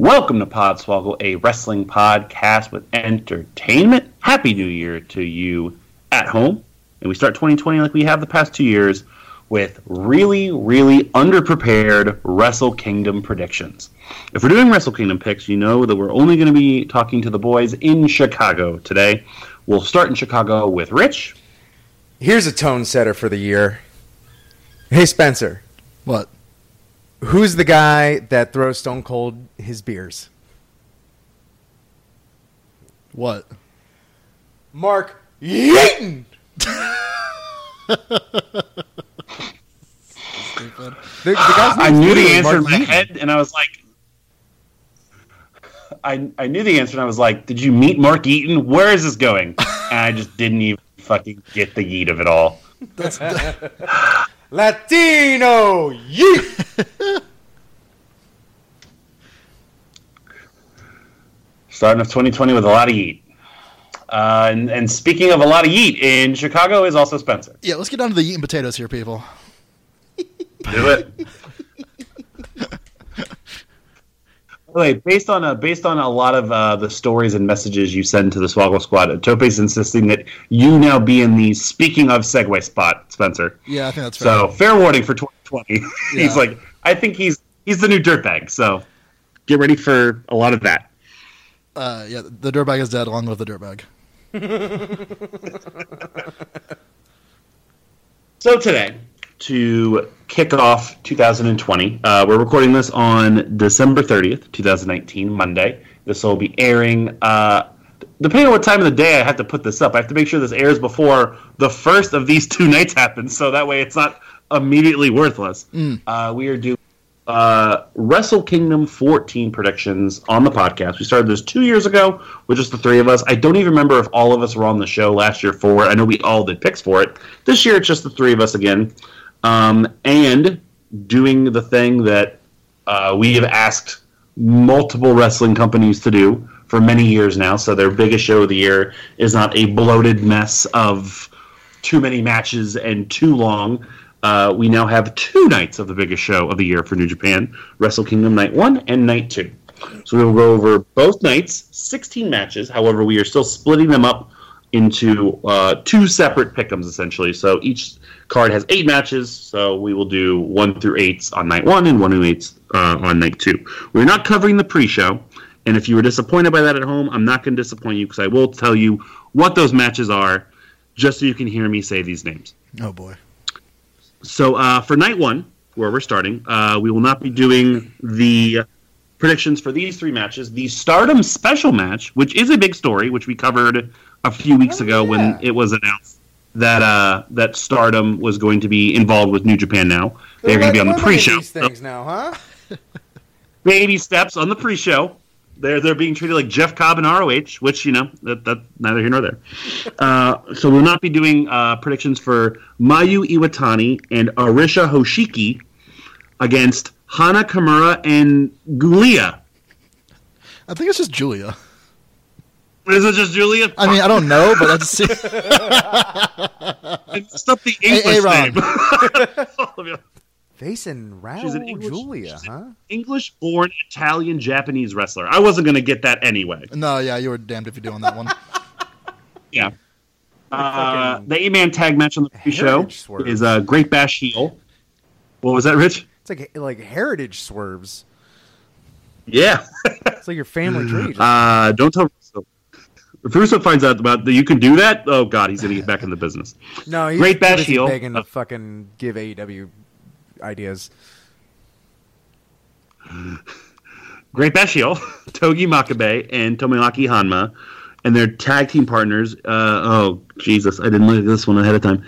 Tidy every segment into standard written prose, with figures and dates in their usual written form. Welcome to Podswoggle, a wrestling podcast with entertainment. Happy New Year to you at home. And we start 2020 like we have the past 2 years with really, really underprepared Wrestle Kingdom predictions. If we're doing Wrestle Kingdom picks, you know that we're only going to be talking to the boys in Chicago today. We'll start in Chicago with Rich. Here's a tone setter for the year. Hey, Spencer. What? Who's the guy that throws Stone Cold his beers? What? Mark Yeaton! The I knew the answer in my head, and I was like... I knew the answer, and I was like, did you meet Mark Yeaton? Where is this going? And I just didn't even fucking get the yeet of it all. That's... Latino yeet! Starting off 2020 with a lot of yeet. And speaking of a lot of yeet, in Chicago is also Spencer. Yeah, let's get down to the yeet and potatoes here, people. Do it. Wait, based on a lot of the stories and messages you send to the Swoggle Squad, Tope's insisting that you now be in the speaking of segue spot, Spencer. Yeah, I think that's fair. So fair warning for 2020. Yeah. He's like, I think he's the new dirtbag. So get ready for a lot of that. Yeah, the dirtbag is dead. Along with the dirtbag. So today, to kick off 2020. We're recording this on December 30th, 2019, Monday. This will be airing, depending on what time of the day I have to put this up. I have to make sure this airs before the first of these two nights happens, so that way it's not immediately worthless. We are doing Wrestle Kingdom 14 predictions on the podcast. We started this 2 years ago with just the three of us. I don't even remember if all of us were on the show last year for it. I know we all did picks for it. This year it's just the three of us again. And doing the thing that we have asked multiple wrestling companies to do for many years now, so their biggest show of the year is not a bloated mess of too many matches and too long. We now have two nights of the biggest show of the year for New Japan, Wrestle Kingdom Night 1 and Night 2. So we will go over both nights, 16 matches. However, we are still splitting them up into two separate pick-ems, essentially. So each card has eight matches, so we will do 1 through 8 on night 1 and 1 through 8 on night 2. We're not covering the pre-show, and if you were disappointed by that at home, I'm not going to disappoint you because I will tell you what those matches are just so you can hear me say these names. Oh, boy. So for night 1, where we're starting, we will not be doing the predictions for these three matches. The Stardom Special match, which is a big story, which we covered a few weeks ago when it was announced that that Stardom was going to be involved with New Japan now. They're going to be on the pre-show. These things now, huh? Baby steps on the pre-show. They're being treated like Jeff Cobb and ROH, which, you know, that neither here nor there. So we'll not be doing predictions for Mayu Iwatani and Arisha Hoshiki against Hana Kimura and Gulia. I think it's just Julia. Is it just Julia? I mean, I don't know, but let's see. It's not the English name. Facing round Julia, huh? English-born Italian-Japanese wrestler. I wasn't going to get that anyway. No, yeah, you were damned if you do on that one. Yeah. The eight-man tag match on the pre-show is Great Bash Heel. What was that, Rich? It's like heritage swerves. Yeah. It's like your family tree. Don't tell Russo. If Russo finds out about that you can do that, oh, God, he's going to get back in the business. No, he's Great Bash Heel. Begging to fucking give AEW ideas. Great Bash Heel, Togi Makabe, and Tomoaki Hanma, and their tag team partners, oh, Jesus, I didn't look at this one ahead of time,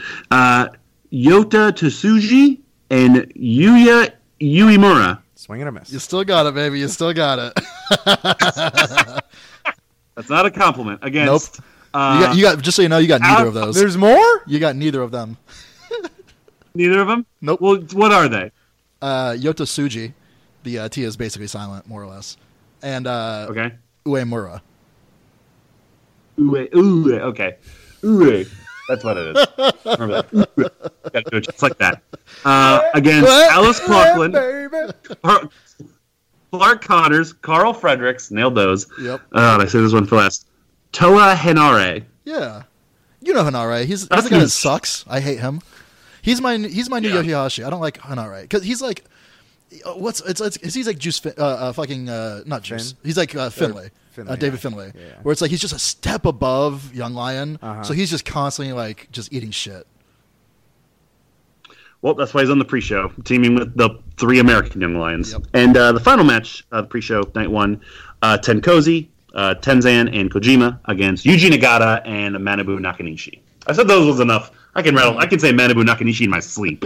Yota Tsuji and Yuya Uemura. Swing and a miss. You still got it, baby. You still got it. That's not a compliment. Against. Nope. You got. Just so you know, you got neither of those. There's more? You got neither of them. Neither of them? Nope. Well, what are they? Yoto Tsuji. The T is basically silent, more or less. And okay. Uemura. Ue. Okay. Ue. That's what it is. Remember that. Got to do it just like that. Against Alice Coughlin, Clark Connors, Carl Fredericks, nailed those. Yep. I saved this one for last. Toa Henare. Yeah. You know Henare. He's the guy that sucks. I hate him. He's my new Yoshi Hashi. I don't like Henare because he's like he's like Juice not Juice. He's like Finley. David Finley, yeah. Where it's like he's just a step above Young Lion, so he's just constantly like just eating shit. Well, that's why he's on the pre-show, teaming with the three American Young Lions. Yep. And the final match, the pre-show, night one, Tenkozi, Tenzan, and Kojima against Yuji Nagata and Manabu Nakanishi. I said those was enough. I can say Manabu Nakanishi in my sleep.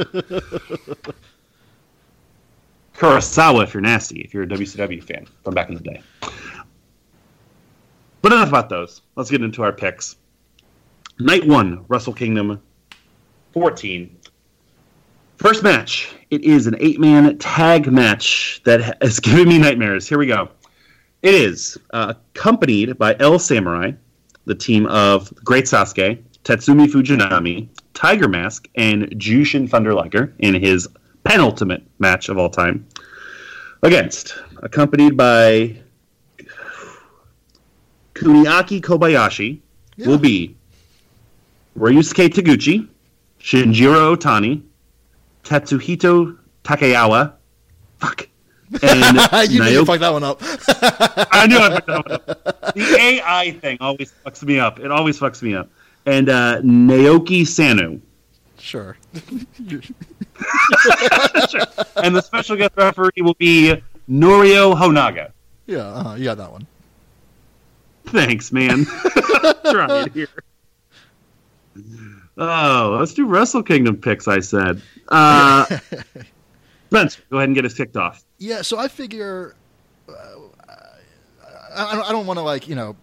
Kurosawa, if you're nasty, if you're a WCW fan from back in the day. But enough about those. Let's get into our picks. Night 1, Wrestle Kingdom 14. First match. It is an 8-man tag match that has given me nightmares. Here we go. It is accompanied by El Samurai, the team of Great Sasuke, Tatsumi Fujinami, Tiger Mask, and Jushin Thunder Liger in his penultimate match of all time. Accompanied by... Kuniaki Kobayashi will be Ryusuke Taguchi, Shinjiro Otani, Tatsuhito Takeyawa, and you knew you fucked that one up. I knew I fucked that one up. The AI thing always fucks me up. It always fucks me up. And Naoki Sano. Sure. Sure. And the special guest referee will be Norio Honaga. Yeah, you got that one. Thanks, man. Trying here. Oh, let's do Wrestle Kingdom picks, I said. Spencer, go ahead and get us kicked off. Yeah, so I figure... I don't want to,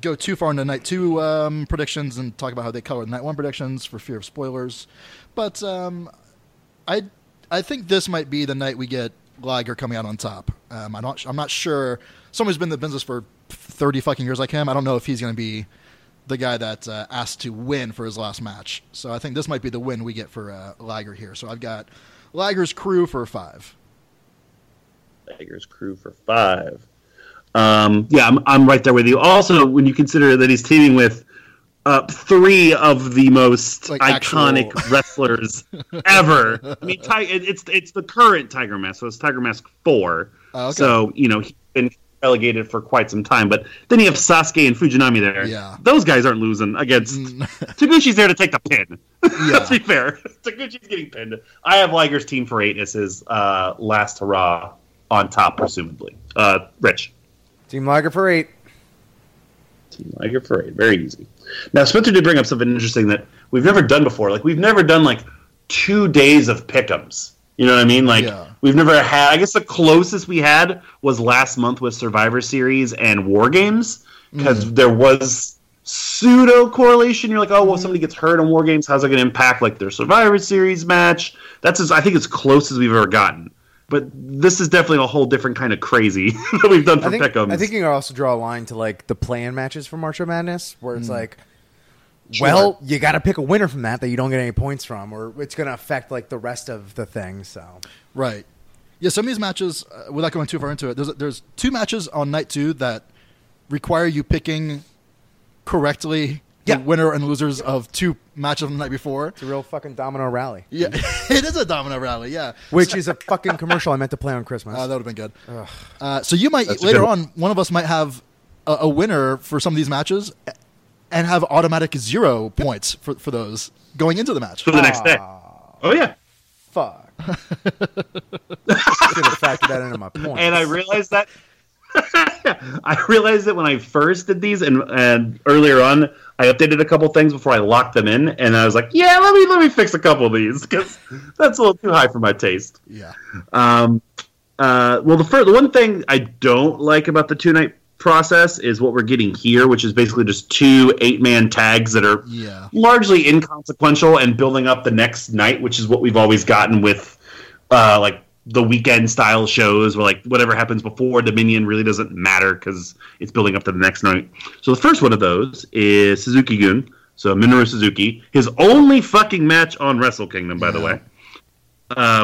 go too far into Night 2 predictions and talk about how they colored Night 1 predictions for fear of spoilers. But I think this might be the night we get Liger coming out on top. I'm not sure. Someone's been in the business for 30 fucking years like him. I don't know if he's going to be the guy that's asked to win for his last match. So I think this might be the win we get for Liger here. So I've got Liger's crew for 5. Liger's crew for 5. I'm right there with you. Also, when you consider that he's teaming with three of the most iconic wrestlers ever. I mean, it's the current Tiger Mask, so it's Tiger Mask 4. Okay. So, he's been relegated for quite some time, but then you have Sasuke and Fujinami there. Yeah. Those guys aren't losing against... Taguchi's there to take the pin. Yeah. Let's be fair. Taguchi's getting pinned. I have Liger's team for 8. This is last hurrah on top, presumably. Rich. Team Liger for 8. Team Liger for 8. Very easy. Now, Spencer did bring up something interesting that we've never done before. We've never done, 2 days of pick'ems. You know what I mean? We've never had... I guess the closest we had was last month with Survivor Series and War Games, because there was pseudo-correlation. You're like, oh, well, somebody gets hurt on War Games. How's that going to impact, their Survivor Series match? That's I think it's close as we've ever gotten. But this is definitely a whole different kind of crazy that we've done for pick'ems. I think you can also draw a line to, the play-in matches for March of Madness, where it's well, you got to pick a winner from that you don't get any points from, or it's going to affect the rest of the thing. So right, yeah. Some of these matches, without going too far into it, there's 2 matches on night 2 that require you picking correctly the winner and losers of 2 matches from the night before. It's a real fucking domino rally. Yeah, it is a domino rally. Yeah, which is a fucking commercial I meant to play on Christmas. That would have been good. So you might later on, one of us might have a winner for some of these matches. And have automatic 0 points for those going into the match. For the next day. Oh, yeah. Fuck. I should have factored that into my points. And I realized that when I first did these and earlier on, I updated a couple things before I locked them in. And I was like, yeah, let me fix a couple of these because that's a little too high for my taste. Yeah. Well, the one thing I don't like about the two-night process is what we're getting here, which is basically just 2 8-man tags that are largely inconsequential and building up the next night, which is what we've always gotten with like the weekend-style shows where like whatever happens before Dominion really doesn't matter because it's building up to the next night. So the first one of those is Suzuki-gun, so Minoru Suzuki. His only fucking match on Wrestle Kingdom, by the way.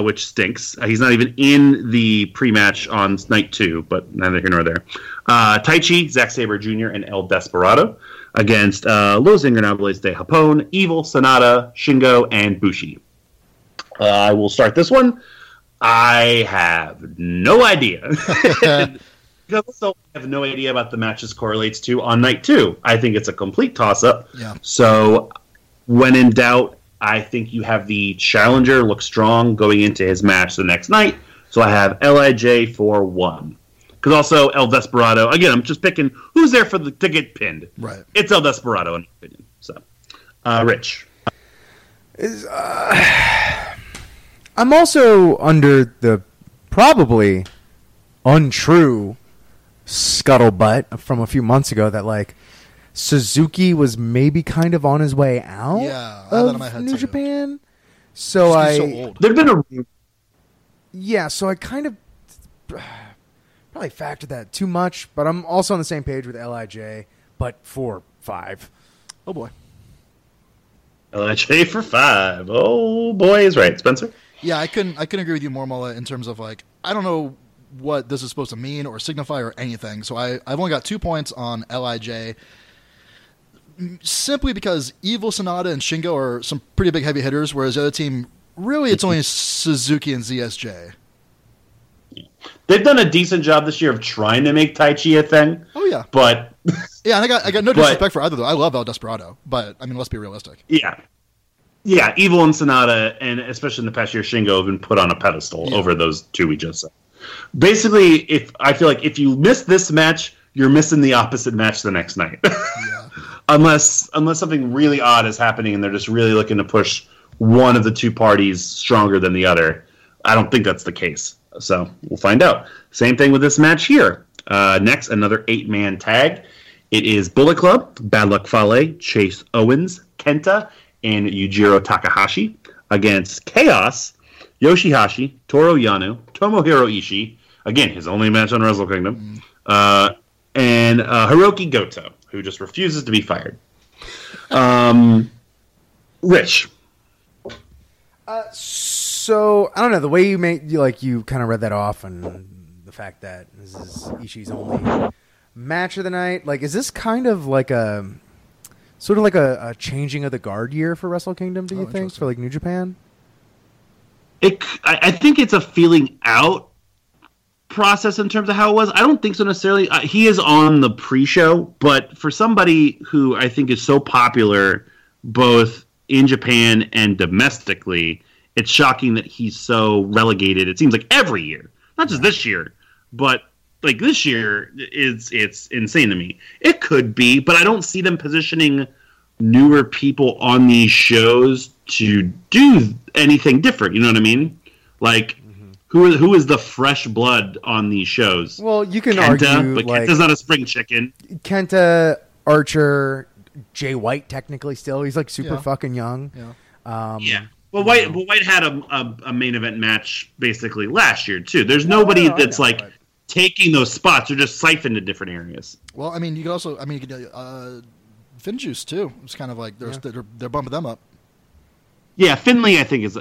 Which stinks. He's not even in the pre-match on night 2, but neither here nor there. Taichi, Zack Saber Jr., and El Desperado against Los Ingobernables de Japón, Evil, Sonata, Shingo, and Bushi. I will start this one. I have no idea. Because also I have no idea about the match this correlates to on night 2. I think it's a complete toss-up. Yeah. So when in doubt, I think you have the challenger look strong going into his match the next night. So I have LIJ for 1. Because also El Desperado, again, I'm just picking who's there for to get pinned. Right. It's El Desperado, in my opinion. So, Rich. I'm also under the probably untrue scuttlebutt from a few months ago that, like, Suzuki was maybe kind of on his way out of New Japan. So there'd been a so I kind of probably factored that too much, but I'm also on the same page with LIJ, but for 5. Oh boy. LIJ for 5. Oh boy is right, Spencer. Yeah, I couldn't agree with you more, Mullah, in terms of like I don't know what this is supposed to mean or signify or anything. So I've only got 2 points on LIJ. Simply because Evil, Sonata, and Shingo are some pretty big heavy hitters, whereas the other team, really, it's only Suzuki and ZSJ. They've done a decent job this year of trying to make Taichi a thing. Oh, yeah. But... yeah, and I got no disrespect for either, though. I love El Desperado, but, I mean, let's be realistic. Yeah. Yeah, Evil and Sonata, and especially in the past year, Shingo have been put on a pedestal over those two we just said. Basically, I feel like if you miss this match, you're missing the opposite match the next night. Unless something really odd is happening and they're just really looking to push one of the two parties stronger than the other. I don't think that's the case. So we'll find out. Same thing with this match here. Next, another 8-man tag. It is Bullet Club, Bad Luck Fale, Chase Owens, Kenta, and Yujiro Takahashi against Chaos, Yoshi Hashi, Toru Yano, Tomohiro Ishii. Again, his only match on Wrestle Kingdom. And Hirooki Goto, who just refuses to be fired. Rich. So I don't know the way you kind of read that off, and the fact that this is Ishii's only match of the night. Like, is this kind of like a changing of the guard year for Wrestle Kingdom? Do you think for like New Japan? I think it's a feeling out process in terms of how it was. I don't think so necessarily. He is on the pre-show, but for somebody who I think is so popular both in Japan and domestically, it's shocking that he's so relegated. It seems like every year, not just this year, but like this year, it's insane to me. It could be, but I don't see them positioning newer people on these shows to do anything different. You know what I mean? Like, Who is the fresh blood on these shows? Well, you can argue, but like, Kenta's not a spring chicken. Kenta, Archer, Jay White, technically still, he's like super fucking young. Yeah. Well, White had a main event match basically last year too. There's nobody taking those spots. They're just siphoned to different areas. Well, I mean, you could also, Finjuice too. It's kind of like they're bumping them up. Yeah, Finley, I think, is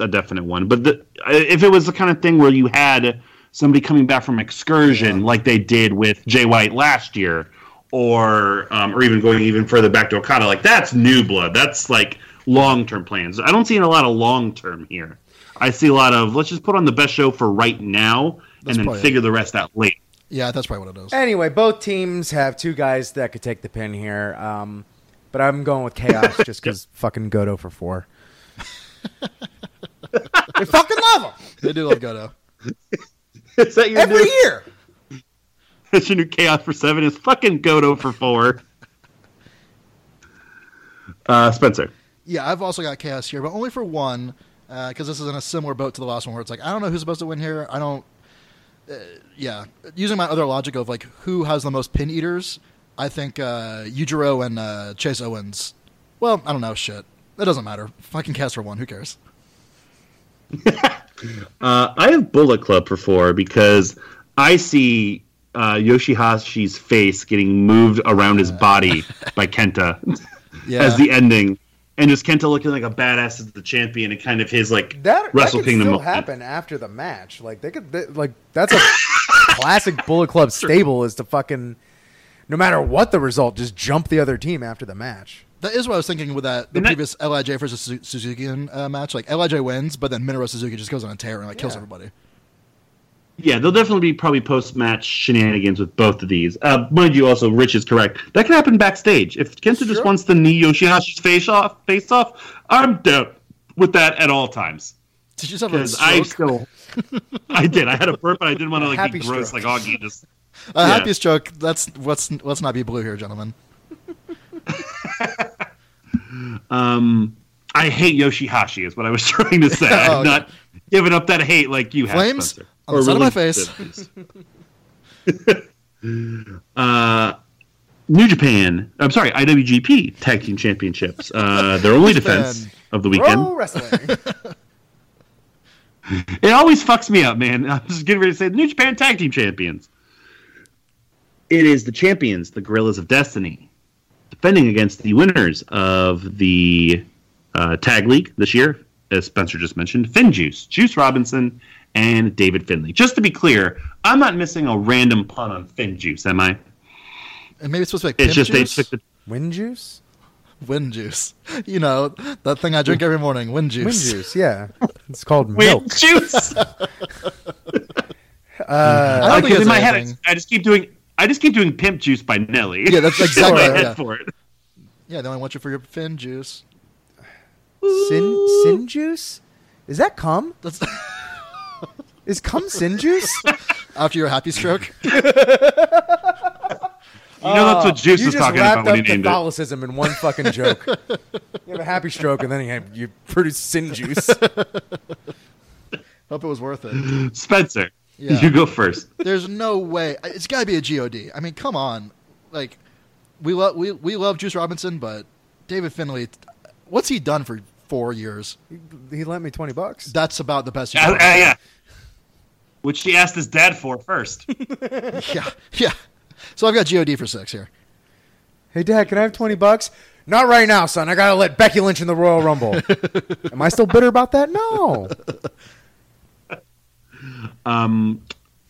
a definite one. But if it was the kind of thing where you had somebody coming back from excursion like they did with Jay White last year, or even going even further back to Okada, like that's new blood. That's like long-term plans. I don't see a lot of long-term here. I see a lot of let's just put on the best show for right now and then figure the rest out later. Yeah, that's probably what it is. Anyway, both teams have two guys that could take the pin here. But I'm going with Chaos just because fucking Goto for 4. They fucking love him. They do love Goto. Is that your every year? That's your new Chaos for 7 is fucking Goto for 4. Spencer. Yeah, I've also got Chaos here, but only for 1 because this is in a similar boat to the last one where it's like I don't know who's supposed to win here. I don't. yeah, using my other logic of like who has the most pin eaters, I think Yujiro and Chase Owens. Well, I don't know, shit. That doesn't matter. Fucking cast for one. Who cares? I have Bullet Club for 4 because I see Yoshi Hashi's face getting moved around his body by Kenta as the ending. And just Kenta looking like a badass as the champion, and kind of his like that, Wrestle that Kingdom moment happen after the match. Like they could, like that's a classic Bullet Club stable is to fucking no matter what the result, just jump the other team after the match. That is what I was thinking with that previous LIJ versus Suzuki match. Like LIJ wins, but then Minoru Suzuki just goes on a tear and like kills everybody. Yeah, there'll definitely be probably post-match shenanigans with both of these. Mind you, also, Rich is correct. That can happen backstage. If Kenta just wants to knee Yoshihashi's face off, I'm down with that at all times. Did you just have a stroke? I did. I had a burp, but I didn't want to like be gross stroke. Like Augie. Just happy stroke. Let's not be blue here, gentlemen. I hate Yoshihashi is what I was trying to say. I'm not giving up that hate like you have, Flames? Spencer. On the side of my face. New Japan. I'm sorry, IWGP Tag Team Championships. Their only defense of the weekend. Pro wrestling. It always fucks me up, man. I'm just getting ready to say the New Japan Tag Team Champions. It is the champions, the Guerrillas of Destiny, defending against the winners of the Tag League this year, as Spencer just mentioned, FinJuice, Juice Robinson, and David Finley. Just to be clear, I'm not missing a random pun on FinJuice, am I? And maybe it's supposed to be like it's just juice? They took the wind juice? Wind juice. You know, that thing I drink every morning, wind juice. Wind juice, yeah. It's called milk. Wind juice! In my head, I just keep doing Pimp Juice by Nelly. Yeah, that's exactly what I had for it. Yeah, they only want you for your fin juice. Sin juice? Is that cum? Is cum sin juice? After your happy stroke? You know that's what Juice was talking about when he named Catholicism it. In one fucking joke. You have a happy stroke and then you produce sin juice. Hope it was worth it. Spencer, you go first. There's no way. It's got to be a GOD. I mean, come on. Like, we love Juice Robinson, but David Finley, what's he done for 4 years? He lent me $20. That's about the best. Yeah. Which he asked his dad for first. Yeah. So I've got GOD for 6 here. Hey, Dad, can I have $20? Not right now, son. I got to let Becky Lynch in the Royal Rumble. Am I still bitter about that? No.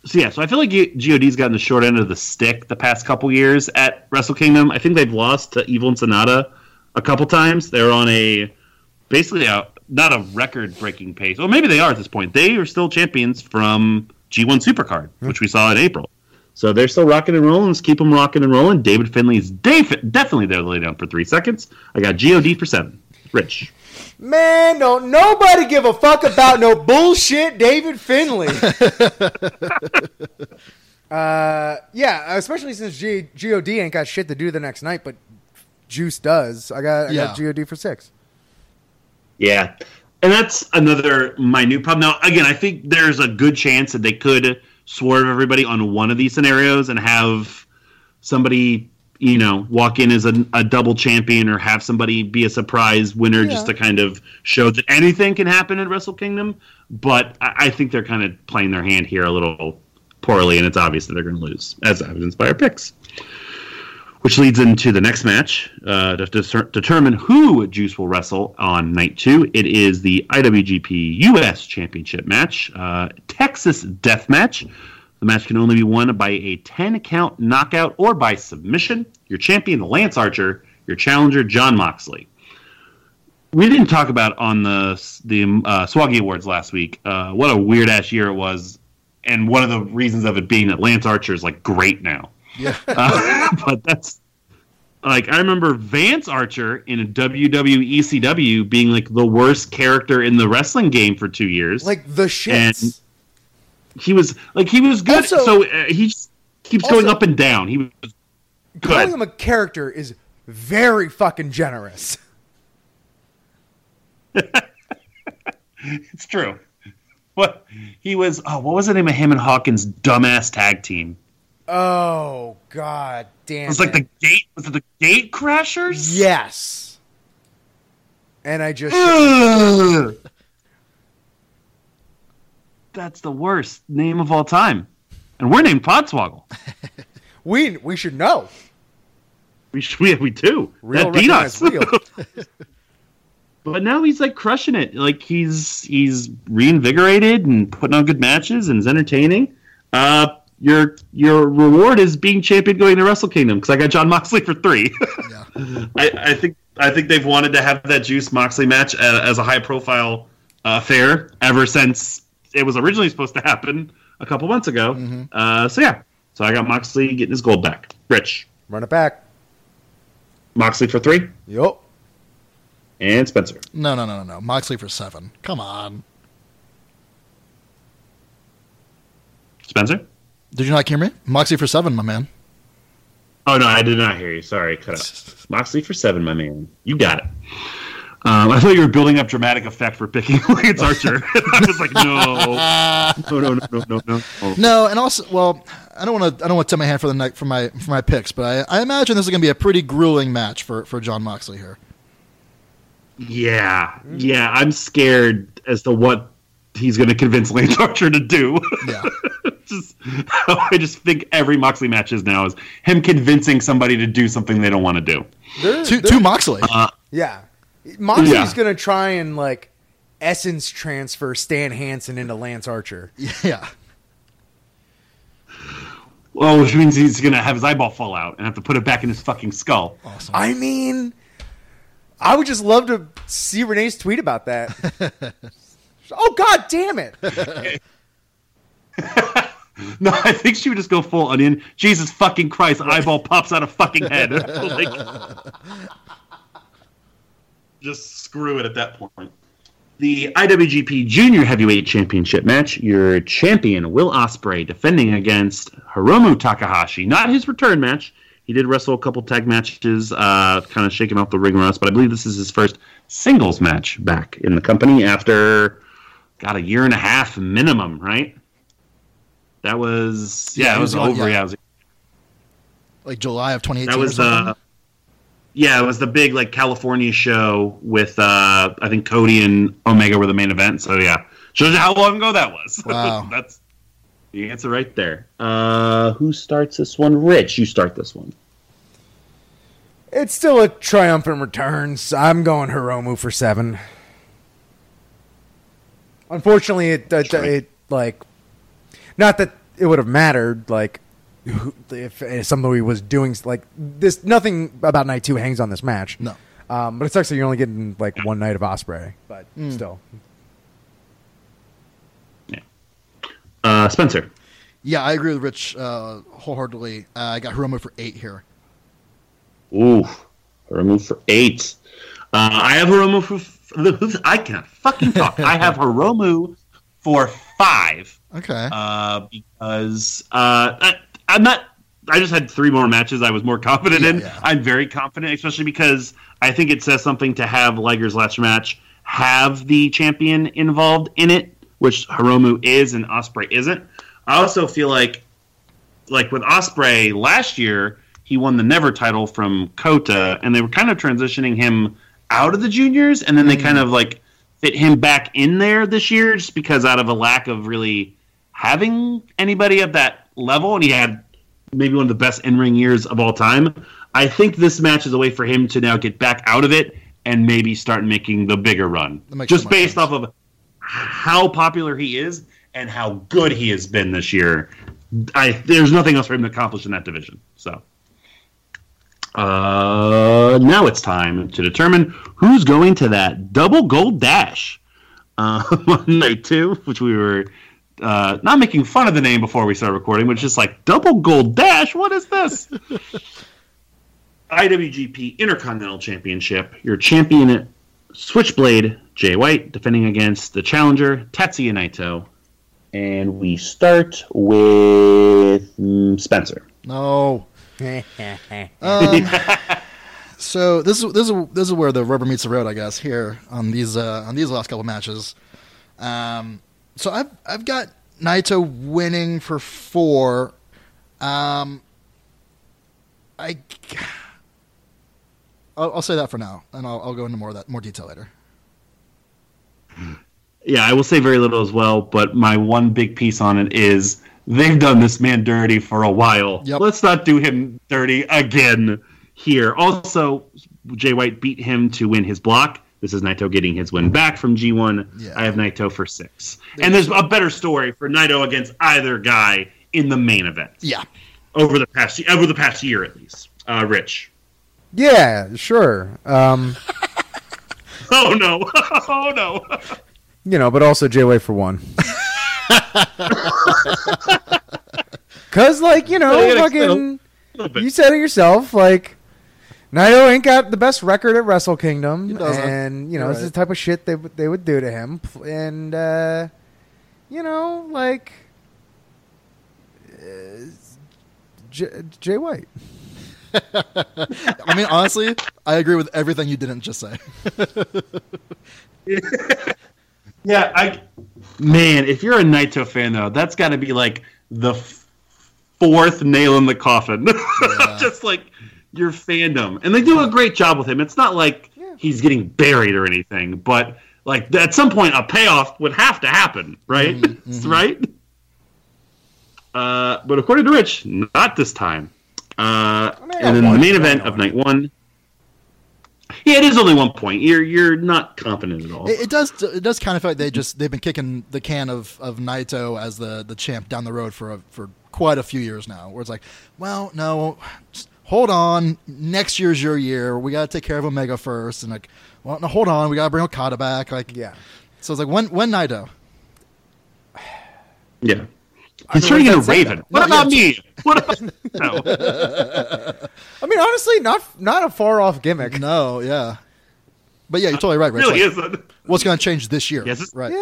So I feel like GOD's gotten the short end of the stick the past couple years at Wrestle Kingdom. I think they've lost to Evil and Sonata a couple times. They're on not a record-breaking pace. Well, maybe they are at this point. They are still champions from G1 Supercard, which we saw in April. So they're still rocking and rolling. Let's keep them rocking and rolling. David Finley is definitely there to lay down for 3 seconds. I got GOD for 7. Rich. Man, don't nobody give a fuck about no bullshit David Finley. Especially since GOD ain't got shit to do the next night, but Juice does. I got GOD for 6. Yeah, and that's another minute problem. Now, again, I think there's a good chance that they could swerve everybody on one of these scenarios and have somebody, you know, walk in as a double champion or have somebody be a surprise winner just to kind of show that anything can happen in Wrestle Kingdom. But I think they're kind of playing their hand here a little poorly, and it's obvious that they're going to lose, as evidenced by our picks. Which leads into the next match to determine who Juice will wrestle on night 2. It is the IWGP U.S. Championship match, Texas Death Match. The match can only be won by a 10-count knockout or by submission. Your champion, Lance Archer. Your challenger, John Moxley. We didn't talk about on the Swaggy Awards last week what a weird-ass year it was, and one of the reasons of it being that Lance Archer is, like, great now. Yeah, but that's like I remember Vance Archer in a WWE ECW being like the worst character in the wrestling game for 2 years, like the shits. And he was good, also, so he just keeps going up and down. He was good. Calling him a character is very fucking generous. It's true. What he was? Oh, what was the name of him and Hawkins' dumbass tag team? Oh god, damn! It was like the gate. Was it the Gate Crashers? Yes. And I just that's the worst name of all time, and we're named Podswoggle. we should know. We do. Real that beat us. Real. But now he's like crushing it. Like he's reinvigorated and putting on good matches and is entertaining. Your reward is being champion going to Wrestle Kingdom because I got John Moxley for 3. Yeah. I think they've wanted to have that Juice Moxley match as a high profile affair ever since it was originally supposed to happen a couple months ago. Mm-hmm. So I got Moxley getting his gold back. Rich, run it back. Moxley for 3. Yup. And Spencer. No. Moxley for 7. Come on. Spencer? Did you not hear me? Moxley for 7, my man. Oh, no, I did not hear you. Sorry, cut off. Moxley for 7, my man. You got it. I thought you were building up dramatic effect for picking Lance Archer. I was like, no. No, and also, well, I don't want to tip my hand for my picks, but I imagine this is going to be a pretty grueling match for John Moxley here. Yeah, I'm scared as to what he's going to convince Lance Archer to do. Yeah. I just think every Moxley match is now is him convincing somebody to do something they don't want to do. To Moxley. Yeah. Moxley's going to try and, like, essence transfer Stan Hansen into Lance Archer. Yeah. Well, which means he's going to have his eyeball fall out and have to put it back in his fucking skull. Awesome. I mean... I would just love to see Renee's tweet about that. Oh, god damn it. No, I think she would just go full onion. Jesus fucking Christ, eyeball pops out of fucking head. Like, just screw it at that point. The IWGP Junior Heavyweight Championship match. Your champion, Will Ospreay, defending against Hiromu Takahashi. Not his return match. He did wrestle a couple tag matches, kind of shaking off the ring rust, but I believe this is his first singles match back in the company after, got a year and a half minimum, right? That was, yeah, it was over. Yeah. Like July of 2018. That was it was the big like California show with, I think Cody and Omega were the main event. So yeah, shows you how long ago that was. Wow. That's the answer right there. Who starts this one? Rich, you start this one. It's still a triumphant return. So I'm going Hiromu for 7. Unfortunately, it like, not that it would have mattered. Like, if somebody was doing like this, nothing about night 2 hangs on this match. No, but it sucks that you're only getting like one night of Ospreay, but still. Spencer. Yeah, I agree with Rich wholeheartedly. I got Hiromu for 8 here. Ooh, Hiromu for 8. I have Hiromu for... I can't fucking talk. I have Hiromu for 5. Okay. Because I'm not... I just had 3 more matches I was more confident in. Yeah. I'm very confident, especially because I think it says something to have Liger's last match have the champion involved in it, which Hiromu is and Ospreay isn't. I also feel like with Ospreay last year, he won the Never title from Kota, and they were kind of transitioning him out of the juniors, and then they kind of like fit him back in there this year just because out of a lack of really having anybody at that level, and he had maybe one of the best in-ring years of all time. I think this match is a way for him to now get back out of it and maybe start making the bigger run. Just based off of how popular he is and how good he has been this year. There's nothing else for him to accomplish in that division. So now it's time to determine who's going to that double gold dash on night 2, which we were not making fun of the name before we started recording, but it's just like double gold dash. What is this? IWGP Intercontinental Championship. Your champion, Switchblade Jay White, defending against the challenger, Tetsuya Naito. And we start with Spencer. No. So this is where the rubber meets the road, I guess, here on these last couple matches. So I've got Naito winning for 4. I'll say that for now, and I'll go into more detail later. Yeah, I will say very little as well, but my one big piece on it is they've done this man dirty for a while. Yep. Let's not do him dirty again here. Also, Jay White beat him to win his block. This is Naito getting his win back from G1. Yeah. I have Naito for 6. And there's a better story for Naito against either guy in the main event. Yeah. Over the past year, at least. Rich. Yeah, sure. Oh, no. But also Jay White for 1. Because, you said it yourself, Naito ain't got the best record at Wrestle Kingdom. He doesn't. And, right. This is the type of shit they would do to him. And, Jay White. Honestly, I agree with everything you didn't just say. Yeah, if you're a Naito fan, though, that's got to be, the fourth nail in the coffin. Yeah. Just, your fandom. And they do a great job with him. It's not he's getting buried or anything, but, at some point, a payoff would have to happen, right? Mm-hmm. Right? But according to Rich, not this time. And then the main event of night 1. Yeah, it is only 1 point. You're not competent at all. It does kind of feel like they've been kicking the can of Naito as the champ down the road for quite a few years now. Where it's no, just hold on. Next year's your year. We got to take care of Omega first. And no, hold on. We got to bring Okada back. Yeah. So it's when Naito. Yeah. He's turning into Raven. That. What about me? What about no? Honestly, not a far off gimmick. No, yeah, but yeah, you're totally right. Really isn't. What's going to change this year? Yes, right.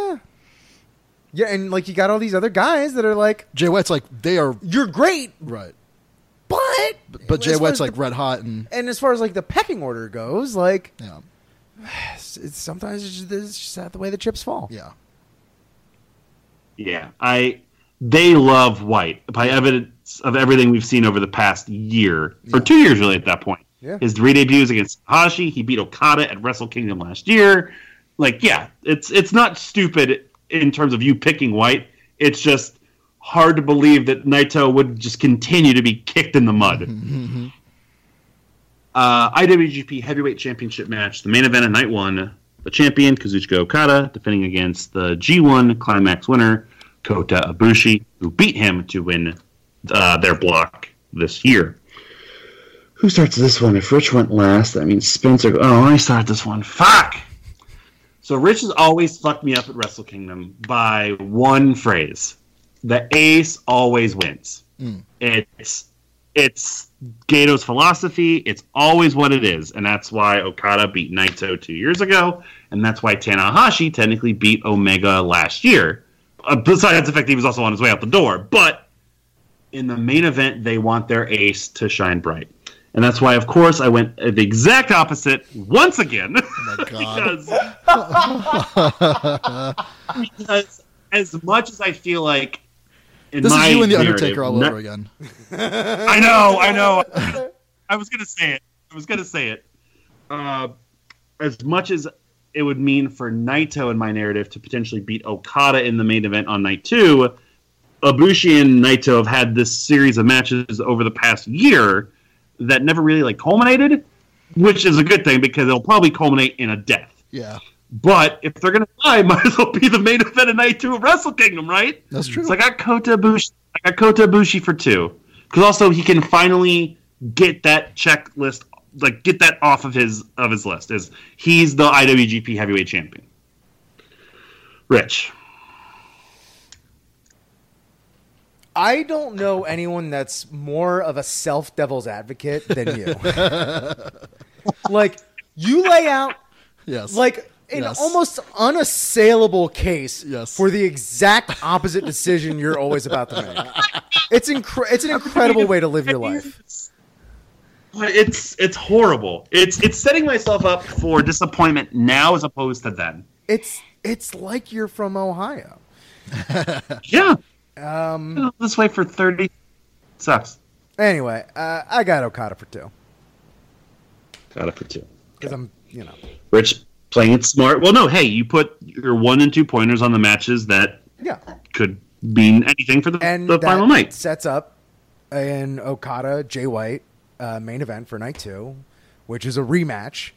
Yeah, and you got all these other guys that are Jay White's they are. You're great, right? But Jay White's red hot, and as far as the pecking order goes, it's sometimes it's just the way the chips fall. Yeah. Yeah, They love White by evidence of everything we've seen over the past year, or 2 years really at that point. Yeah. His re-debuts against Hashi, he beat Okada at Wrestle Kingdom last year. It's not stupid in terms of you picking White. It's just hard to believe that Naito would just continue to be kicked in the mud. Mm-hmm. IWGP Heavyweight Championship match, the main event of night 1. The champion, Kazuchika Okada, defending against the G1 Climax winner, Kota Ibushi, who beat him to win their block this year. Who starts this one? If Rich went last, that means Spencer... Oh, I started this one. Fuck! So Rich has always fucked me up at Wrestle Kingdom by one phrase. The ace always wins. Mm. It's Gato's philosophy. It's always what it is. And that's why Okada beat Naito 2 years ago. And that's why Tanahashi technically beat Omega last year. Besides the fact that he was also on his way out the door. But in the main event, they want their ace to shine bright. And that's why, of course, I went the exact opposite once again. Oh, my God. because as much as I feel like... This is you and The Undertaker all over again. I know. I was going to say it. As much as... it would mean for Naito in my narrative to potentially beat Okada in the main event on night 2. Ibushi and Naito have had this series of matches over the past year that never really culminated, which is a good thing because it'll probably culminate in a death. Yeah. But if they're going to die, might as well be the main event of night 2 of Wrestle Kingdom, right? That's true. So I got Kota Ibushi. For 2 because also he can finally get that checklist. Get that off of his list. He's the IWGP Heavyweight Champion. Rich. I don't know anyone that's more of a self-devil's advocate than you. You lay out an almost unassailable case for the exact opposite decision you're always about to make. It's an incredible way to live your life. But it's horrible. It's setting myself up for disappointment now as opposed to then. It's like you're from Ohio. Yeah. Let's wait for 30. Sucks. Anyway, I got Okada for 2. Okada for 2. Because I'm, you know. Rich playing it smart. Well, no, hey, you put your 1 and 2 pointers on the matches that could mean anything for the final night. And sets up an Okada, Jay White main event for night 2, which is a rematch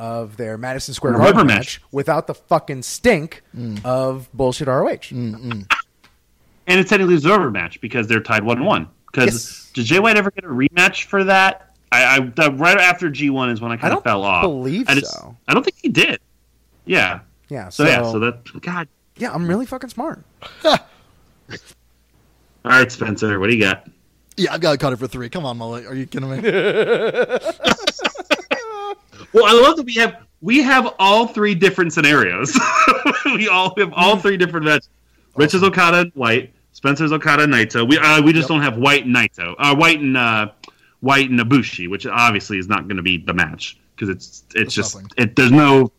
of their Madison Square Garden match without the fucking stink of bullshit ROH. Mm-mm. And it's technically a Zorber match because they're tied 1-1. Because did Jay White ever get a rematch for that? I right after G1 is when I kind of fell off. I believe so. I don't think he did. Yeah. Yeah. So that, God. Yeah, I'm really fucking smart. All right, Spencer, what do you got? Yeah, I've got to cut it for 3. Come on, Mullet. Are you kidding me? Well, I love that we have all 3 different scenarios. We all have all 3 different matches. Rich is Okada and White. Spencer's Okada and Naito. We just don't have White and Naito. White and Ibushi, which obviously is not going to be the match because it's just there's no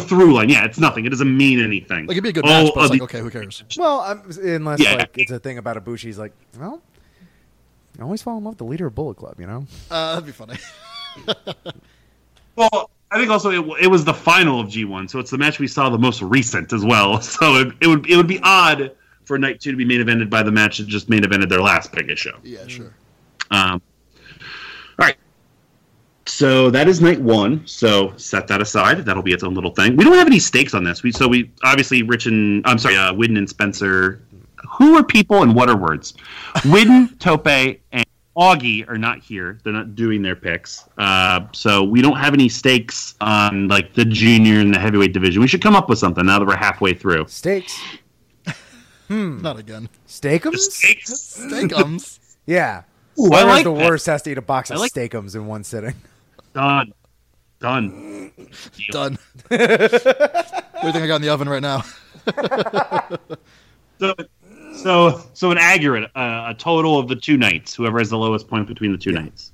through line. Yeah, it's nothing. It doesn't mean anything. Like it'd be a good match, but it's like okay, who cares? Well, unless it's a thing about Ibushi's like, well, I always fall in love with the leader of Bullet Club, you know? That'd be funny. Well, I think also it was the final of G1, so it's the match we saw the most recent as well. So it would be odd for night 2 to be main evented by the match that just main evented their last biggest show. Yeah, sure. All right. So that is night 1. So set that aside. That'll be its own little thing. We don't have any stakes on this. We obviously Widden and Spencer. Who are people and what are words? Widden, Tope, and Augie are not here. They're not doing their picks. So we don't have any stakes on like the junior and the heavyweight division. We should come up with something now that we're halfway through. Stakes. Not again. Steakums? Steakums. Yeah. Ooh, I like the worst has to eat a box of steakums in one sitting. Done. Everything I got in the oven right now. So an aggregate, a total of the 2 nights. Whoever has the lowest point between the 2 nights.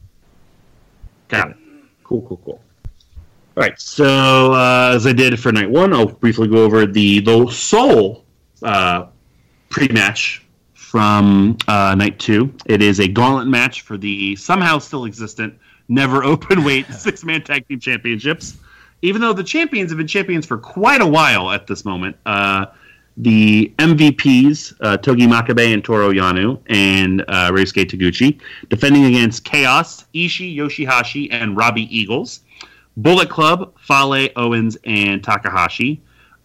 Got it. Cool. All right. So as I did for night 1, I'll briefly go over the sole pre-match from night 2. It is a gauntlet match for the somehow still existent, never open weight 6-man tag team championships. Even though the champions have been champions for quite a while at this moment. The MVPs, Togi Makabe and Toru Yano, and Ryosuke Taguchi, defending against Chaos, Ishii, Yoshi Hashi, and Robbie Eagles. Bullet Club, Fale, Owens, and Takahashi.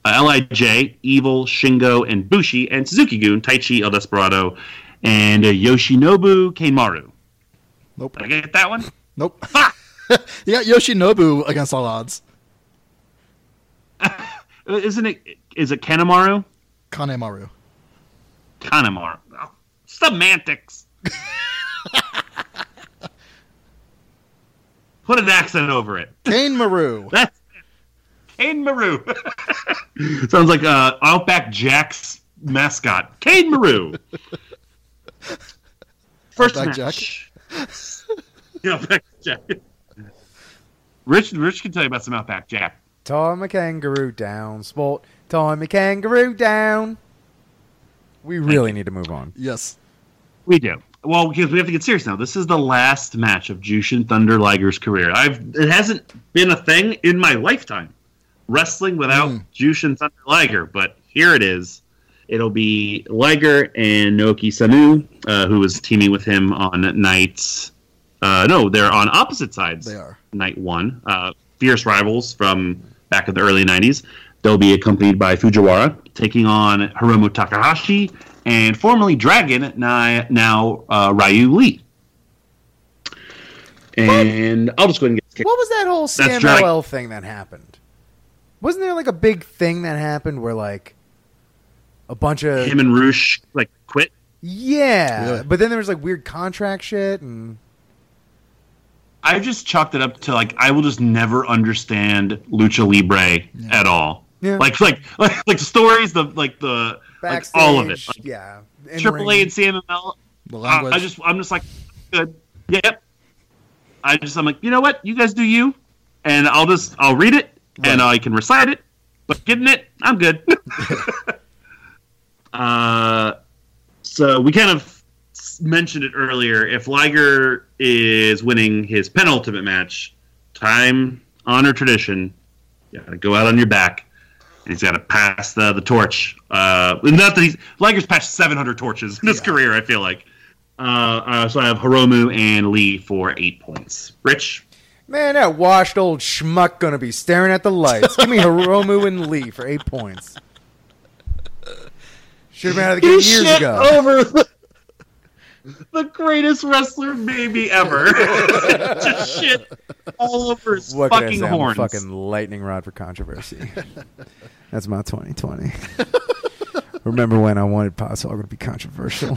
LIJ, Evil, Shingo, and Bushi, and Suzuki-gun, Taichi, El Desperado, and Yoshinobu Kanemaru. Nope. Did I get that one? Nope. Ah! You got Yoshinobu against all odds. Is it Kanemaru? Kanemaru. Oh, semantics. Put an accent over it. Kanemaru. That's Kanemaru. Sounds like Outback Jack's mascot. Kanemaru. First Outback match. Jack. Outback Jack. Rich can tell you about some Outback Jack. Time a kangaroo down, sport. Time a kangaroo down. We really need to move on. Yes. We do. Well, because we have to get serious now. This is the last match of Jushin Thunder Liger's career. It hasn't been a thing in my lifetime. Wrestling without Jushin Thunder Liger, but here it is. It'll be Liger and Naoki Sanu, who was teaming with him on nights. No, they're on opposite sides. They are. Night 1. Fierce rivals from back in the early 90s. They'll be accompanied by Fujiwara, taking on Hiromu Takahashi, and formerly Dragon, now Ryu Lee. And I'll just go ahead and get kicked. What was that whole CMLL thing that happened? Wasn't there like a big thing that happened where like a bunch of... Him and Roosh like quit? Yeah, really? But then there was like weird contract shit and... I just chalked it up to like I will just never understand lucha libre at all. Yeah. Like the stories, the backstage, like all of it. Like, yeah, Triple A and CMML. I'm just like good. Yep. I'm like, you know what? You guys do you, and I'll read it and I can recite it. But getting it, I'm good. So we kind of mentioned it earlier. If Liger is winning his penultimate match, time-honored tradition, you gotta go out on your back, and he's gotta pass the torch. Not that Liger's passed 700 torches in his career, I feel like. So I have Hiromu and Lee for 8 points. Rich? Man, that washed old schmuck gonna be staring at the lights. Give me Hiromu and Lee for 8 points. Should have been out of the game years ago. Over the greatest wrestler maybe ever. Just shit all over his fucking horns. Fucking lightning rod for controversy. That's my 2020. Remember when I wanted Podswoggle to be controversial?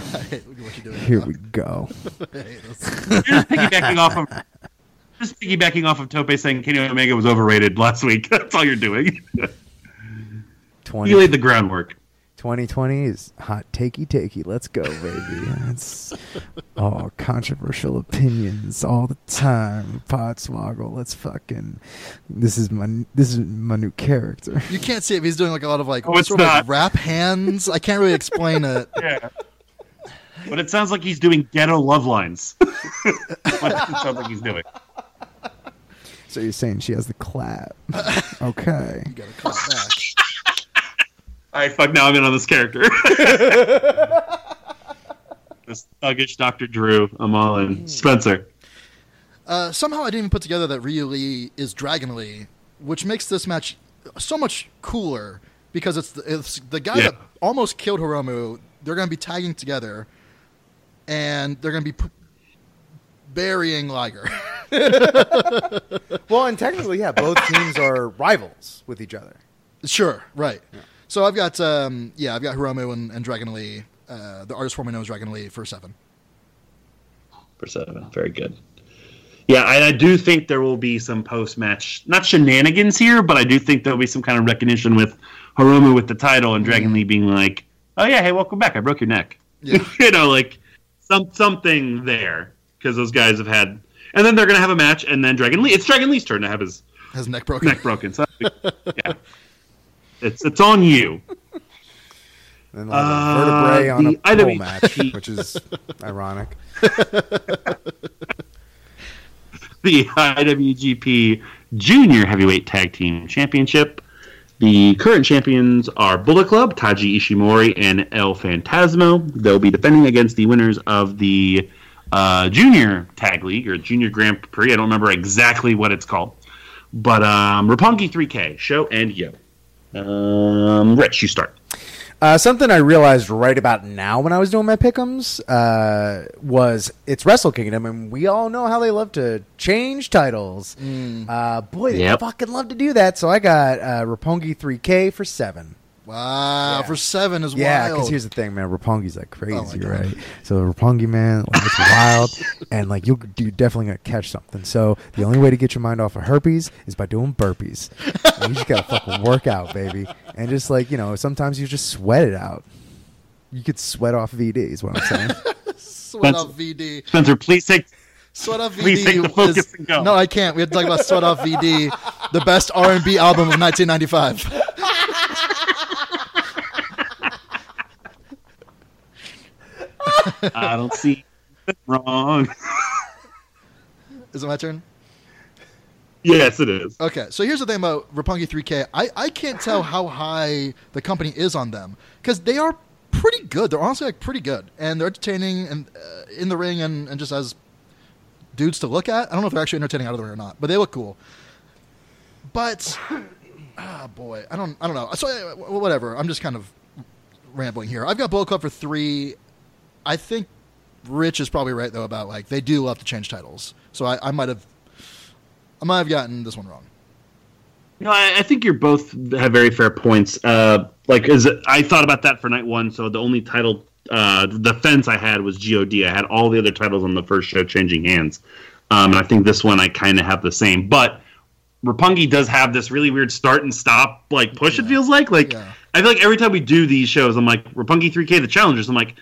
Here we go. You're just piggybacking off of Tope saying Kenny Omega was overrated last week. That's all you're doing. You laid the groundwork. 2020 is hot takey. Let's go, baby. It's all controversial opinions all the time. Podswoggle. Let's fucking. This is my new character. You can't see if he's doing like a lot of like sort of rap hands. I can't really explain it. Yeah. But it sounds like he's doing ghetto love lines. What it sounds like he's doing. So you're saying she has the clap? Okay. You gotta clap back. All right, fuck, now I'm in on this character. This thuggish Dr. Drew, I'm all in. Spencer. Somehow I didn't even put together that Ryu Lee is Dragon Lee, which makes this match so much cooler because it's the guy that almost killed Hiromu. They're going to be tagging together, and they're going to be burying Liger. Well, and technically, both teams are rivals with each other. Sure, right. Yeah. So I've got, I've got Hiromu and Dragon Lee, the artist formerly known as Dragon Lee, for 7. For 7, very good. Yeah, I do think there will be some post-match, not shenanigans here, but I do think there will be some kind of recognition with Hiromu with the title and Dragon Lee being like, oh yeah, hey, welcome back, I broke your neck. Yeah. Something there, because those guys have had, and then they're going to have a match, and then Dragon Lee, it's Dragon Lee's turn to have his neck broken. So, yeah. It's on you. And then like vertebrae on a pole match, which is ironic. The IWGP Junior Heavyweight Tag Team Championship. The current champions are Bullet Club, Taji Ishimori, and El Fantasmo. They'll be defending against the winners of the Junior Tag League, or Junior Grand Prix. I don't remember exactly what it's called. But Roppongi 3K, Sho and Yo. Rich, you start. Something I realized right about now when I was doing my pick'ems was it's Wrestle Kingdom, and we all know how they love to change titles. They fucking love to do that. So I got Roppongi 3K for 7. Wow, for 7 is wild. Yeah, because here's the thing, man. Roppongi's like crazy, right? So Roppongi, man, like, it's wild, and like you're definitely gonna catch something. So the only way to get your mind off of herpes is by doing burpees. And you just gotta fucking work out, baby, and just like sometimes you just sweat it out. You could sweat off VD, is what I'm saying. Sweat off VD, Spencer. Please take. Sweat Off VD. Please take the focus and go. No, I can't. We have to talk about Sweat Off VD, the best R&B album of 1995. I don't see wrong. Is it my turn? Yes, it is. Okay, so here's the thing about Roppongi 3K. I can't tell how high the company is on them because they are pretty good. They're honestly pretty good, and they're entertaining and in the ring and just as dudes to look at. I don't know if they're actually entertaining out of the ring or not, but they look cool. But I don't know. So whatever. I'm just kind of rambling here. I've got Bullet Club for 3. I think Rich is probably right though about like they do love to change titles, so I might have gotten this one wrong. No, I think you're both have very fair points. I thought about that for night one, so the only title defense I had was GOD. I had all the other titles on the first show changing hands, and I think this one I kind of have the same. But Roppongi does have this really weird start and stop like push. It feels like. Yeah. I feel like every time we do these shows, I'm like Roppongi 3K, the challengers. I'm like.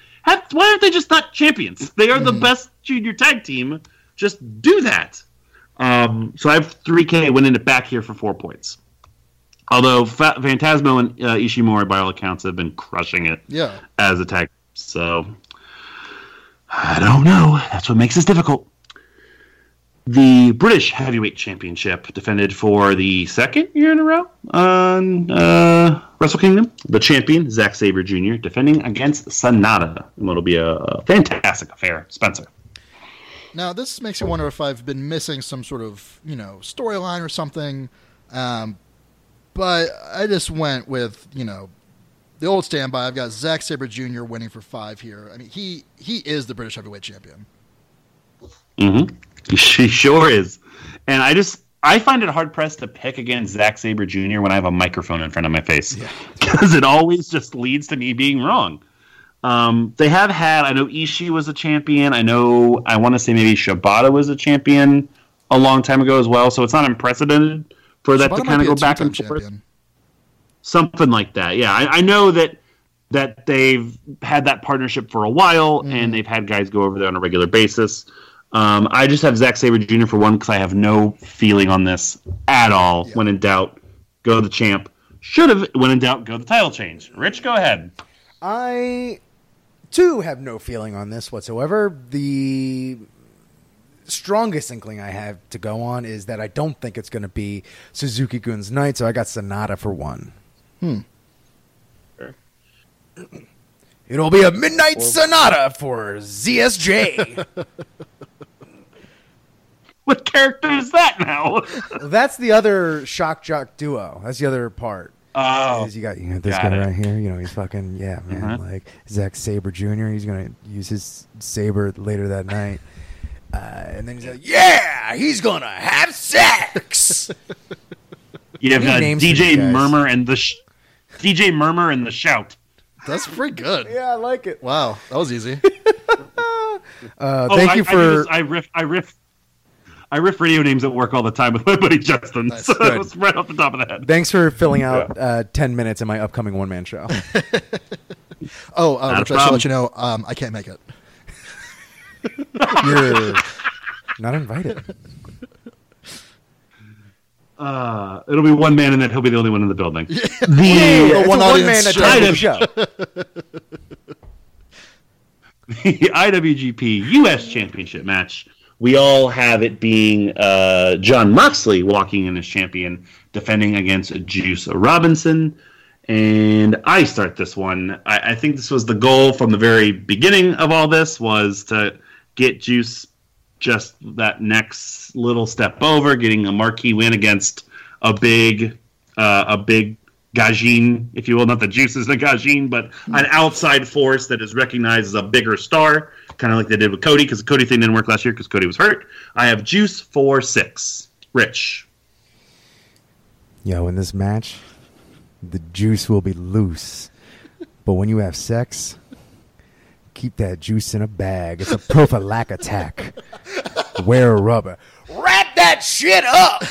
Why aren't they just not champions? They are the best junior tag team. Just do that. So I have 3K winning it back here for 4 points. Although Phantasmo and Ishimori, by all accounts, have been crushing it as a tag. So, I don't know. That's what makes this difficult. The British Heavyweight Championship defended for the second year in a row on Wrestle Kingdom. The champion, Zack Saber Jr., defending against Sonata. And it'll be a fantastic affair. Spencer. Now, this makes me wonder if I've been missing some sort of, storyline or something. But I just went with, the old standby. I've got Zack Saber Jr. winning for 5 here. I mean, he is the British Heavyweight Champion. Mm-hmm. She sure is. And I find it hard-pressed to pick against Zack Saber Jr. when I have a microphone in front of my face. Because it always just leads to me being wrong. They have had, I know Ishii was a champion. I want to say maybe Shibata was a champion a long time ago as well. So it's not unprecedented for that to kind of go back and forth. Something like that, yeah. I know that they've had that partnership for a while, and they've had guys go over there on a regular basis. I just have Zack Sabre Jr. for one because I have no feeling on this at all. Yeah. When in doubt, go the champ. Should have, when in doubt, go the title change. Rich, go ahead. I, too, have no feeling on this whatsoever. The strongest inkling I have to go on is that I don't think it's going to be Suzuki-Gun's night, so I got Sonata for one. Sure. It'll be a midnight Sonata for ZSJ. What character is that now? That's the other shock jock duo. That's the other part. Oh, you got this guy right here. He's fucking like Zack Saber Jr. He's gonna use his saber later that night, and then he's like, he's gonna have sex. You have DJ Murmur and the DJ Murmur and the Shout. That's pretty good. Yeah, I like it. Wow, that was easy. Thank you for I riff radio names at work all the time with my buddy Justin. Nice. So it was right off the top of the head. Thanks for filling out 10 minutes in my upcoming one-man show. Rich, I should let you know, I can't make it. You're not invited. It'll be one man, and then he'll be the only one in the building. Yeah. The one-man show. The IWGP U.S. Championship match. We all have it being John Moxley walking in as champion, defending against Juice Robinson. And I start this one. I think this was the goal from the very beginning of all this, was to get Juice just that next little step over, getting a marquee win against a big Gaijin, if you will. Not that Juice is the Gaijin, but an outside force that is recognized as a bigger star, kind of like they did with Cody, because the Cody thing didn't work last year because Cody was hurt. I have Juice 4-6. Rich. Yo, in this match, the juice will be loose. But when you have sex, keep that juice in a bag. It's a prophylactic attack. Wear a rubber. Wrap that shit up!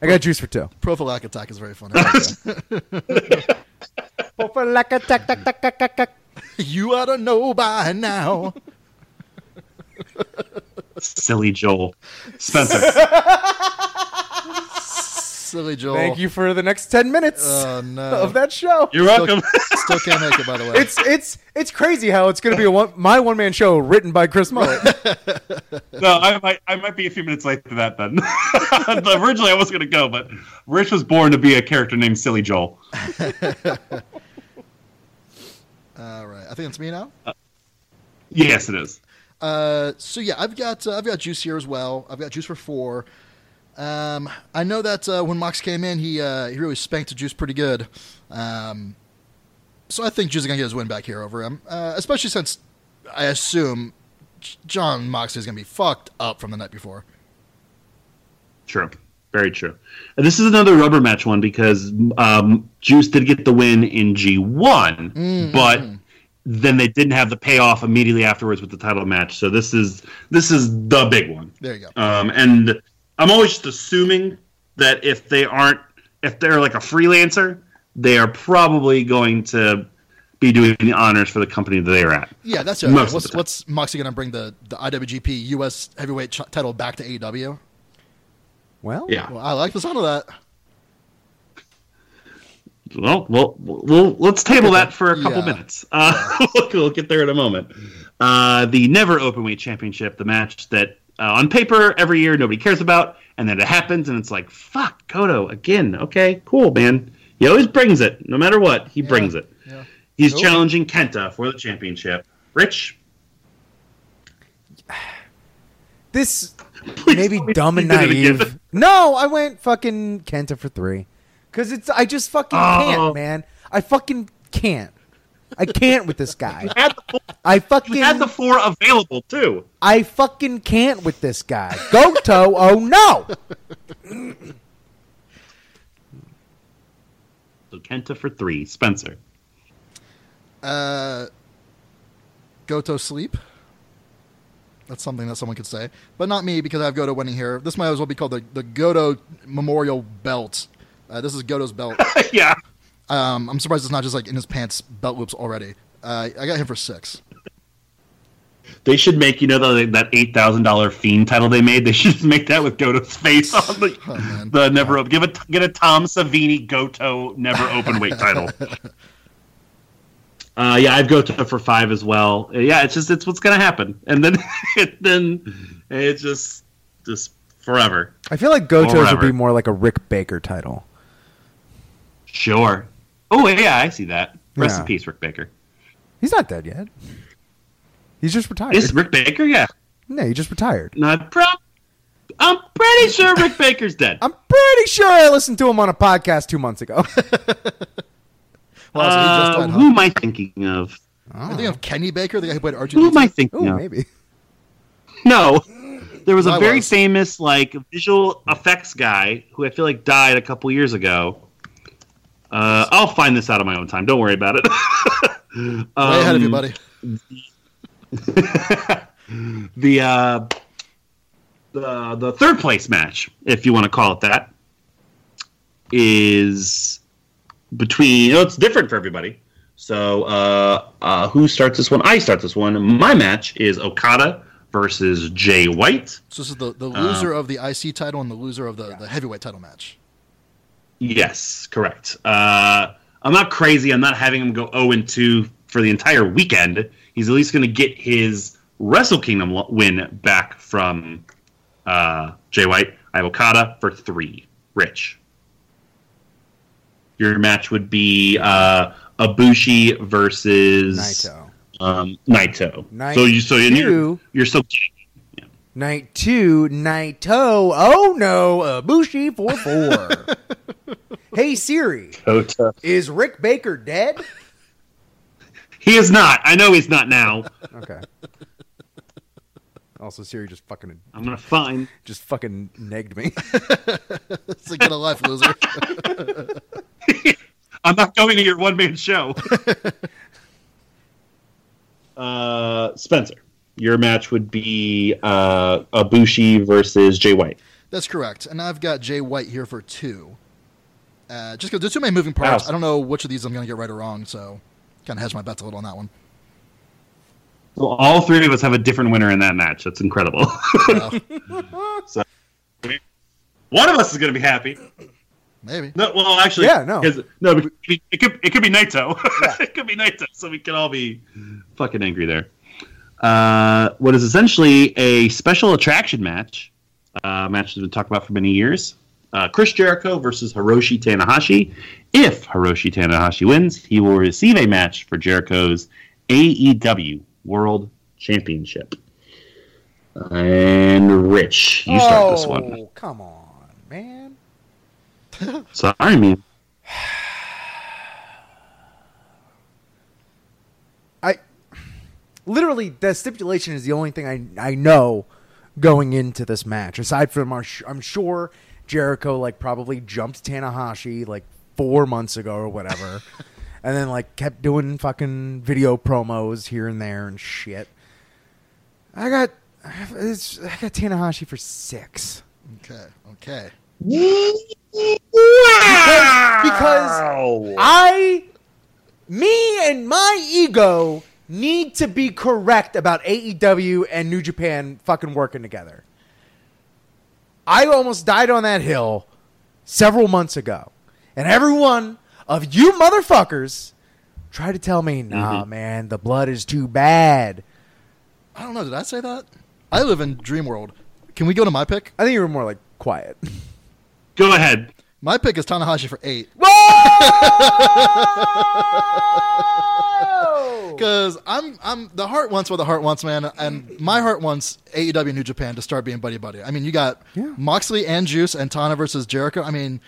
I got Juice for 2. Prophylactic attack is very funny. Prophylactic attack. You ought to know by now. Silly Joel. Spencer. Silly Joel. Thank you for the next 10 minutes of that show. You're welcome. Still can't make it, by the way. It's crazy how it's going to be my one-man show written by Chris Mullet. No, I might be a few minutes late to that then. Originally, I was going to go, but Rich was born to be a character named Silly Joel. All right. I think it's me now? Yes, it is. So, yeah, I've got Juice here as well. I've got Juice for 4. I know that when Mox came in, he really spanked the Juice pretty good. So I think Juice is going to get his win back here over him, especially since I assume John Moxley is going to be fucked up from the night before. True. Very true. And this is another rubber match one because Juice did get the win in G1, but then they didn't have the payoff immediately afterwards with the title match. So this is the big one. There you go. And I'm always just assuming that if they're like a freelancer, they are probably going to be doing the honors for the company that they're at. Yeah, that's it. What's Moxley going to bring the IWGP U.S. heavyweight title back to AEW? Well, yeah. Well, I like the sound of that. Well, let's table that for a couple minutes. We'll get there in a moment. The Never Openweight Championship, the match that on paper every year nobody cares about, and then it happens, and it's like, fuck, Goto again. Okay, cool, man. He always brings it. No matter what, he brings it. Yeah. He's challenging Kenta for the championship. Rich? This may be dumb and naive. No, I went fucking Kenta for 3. Because I just fucking can't, man. I fucking can't. I can't with this guy. You had the 4 available, too. I fucking can't with this guy. Goto, oh no! So Kenta for 3. Spencer. Goto sleep. That's something that someone could say. But not me, because I have Goto winning here. This might as well be called the Goto Memorial Belt. This is Goto's belt. Yeah. I'm surprised it's not just like in his pants belt loops already. I got him for 6. They should make, that $8,000 Fiend title they made. They should just make that with Goto's face on the never open. Get a Tom Savini Goto never open weight title. I have Goto for 5 as well. Yeah, it's what's gonna happen, and then it's just forever. I feel like Goto's would be more like a Rick Baker title. Sure. Oh, yeah, I see that. Rest in peace, Rick Baker. He's not dead yet. He's just retired. Is Rick Baker? Yeah. No, he just retired. I'm pretty sure Rick Baker's dead. I'm pretty sure I listened to him on a podcast 2 months ago. Who am I thinking of? Oh. I think of Kenny Baker, the guy who played Archie. Who am I thinking of? Maybe. No. There was a very famous visual effects guy who I feel like died a couple years ago. I'll find this out on my own time. Don't worry about it. Way ahead of you, buddy. The third place match, if you want to call it that, is between. It's different for everybody. So who starts this one? I start this one. My match is Okada versus Jay White. So this is the loser of the IC title and the loser of the heavyweight title match. Yes, correct. I'm not crazy. I'm not having him go 0-2 for the entire weekend. He's at least going to get his Wrestle Kingdom win back from Jay White. I have Okada for 3. Rich. Your match would be Ibushi versus Naito. Night you're still getting it. Yeah. Night 2, Naito. Oh no, Ibushi for 4. Hey Siri, Kota. Is Rick Baker dead? He is not. I know he's not now. Okay. Also, Siri just fucking. I'm gonna find. Just fucking negged me. It's like, get a life, loser. I'm not going to your one-man show. Spencer, your match would be Ibushi versus Jay White. That's correct, and I've got Jay White here for 2. Just because there's too many moving parts. Wow. I don't know which of these I'm going to get right or wrong, so kind of hedge my bets a little on that one. Well, all 3 of us have a different winner in that match. That's incredible. Wow. So, one of us is going to be happy. Maybe. No, well, actually, yeah, no. No, it could be Naito. Yeah. It could be Naito, so we can all be fucking angry there. What is essentially a special attraction match, a match that's been talked about for many years. Chris Jericho versus Hiroshi Tanahashi. If Hiroshi Tanahashi wins, he will receive a match for Jericho's AEW World Championship. And Rich, you start this one. Oh, come on, man. Sorry, man. Literally, the stipulation is the only thing I know going into this match. Aside from, I'm sure Jericho probably jumped Tanahashi 4 months ago or whatever, and then kept doing fucking video promos here and there and shit. I got Tanahashi for 6. Okay. Wow! Because I me and my ego need to be correct about AEW and New Japan fucking working together. I almost died on that hill several months ago. And every one of you motherfuckers tried to tell me, nah, man, the blood is too bad. I don't know. Did I say that? I live in dream world. Can we go to my pick? I think you were more like quiet. Go ahead. My pick is Tanahashi for 8. Whoa! Because I'm the heart wants what the heart wants, man, and my heart wants AEW New Japan to start being buddy buddy. I mean, you got Moxley and Juice and Tana versus Jericho. I mean,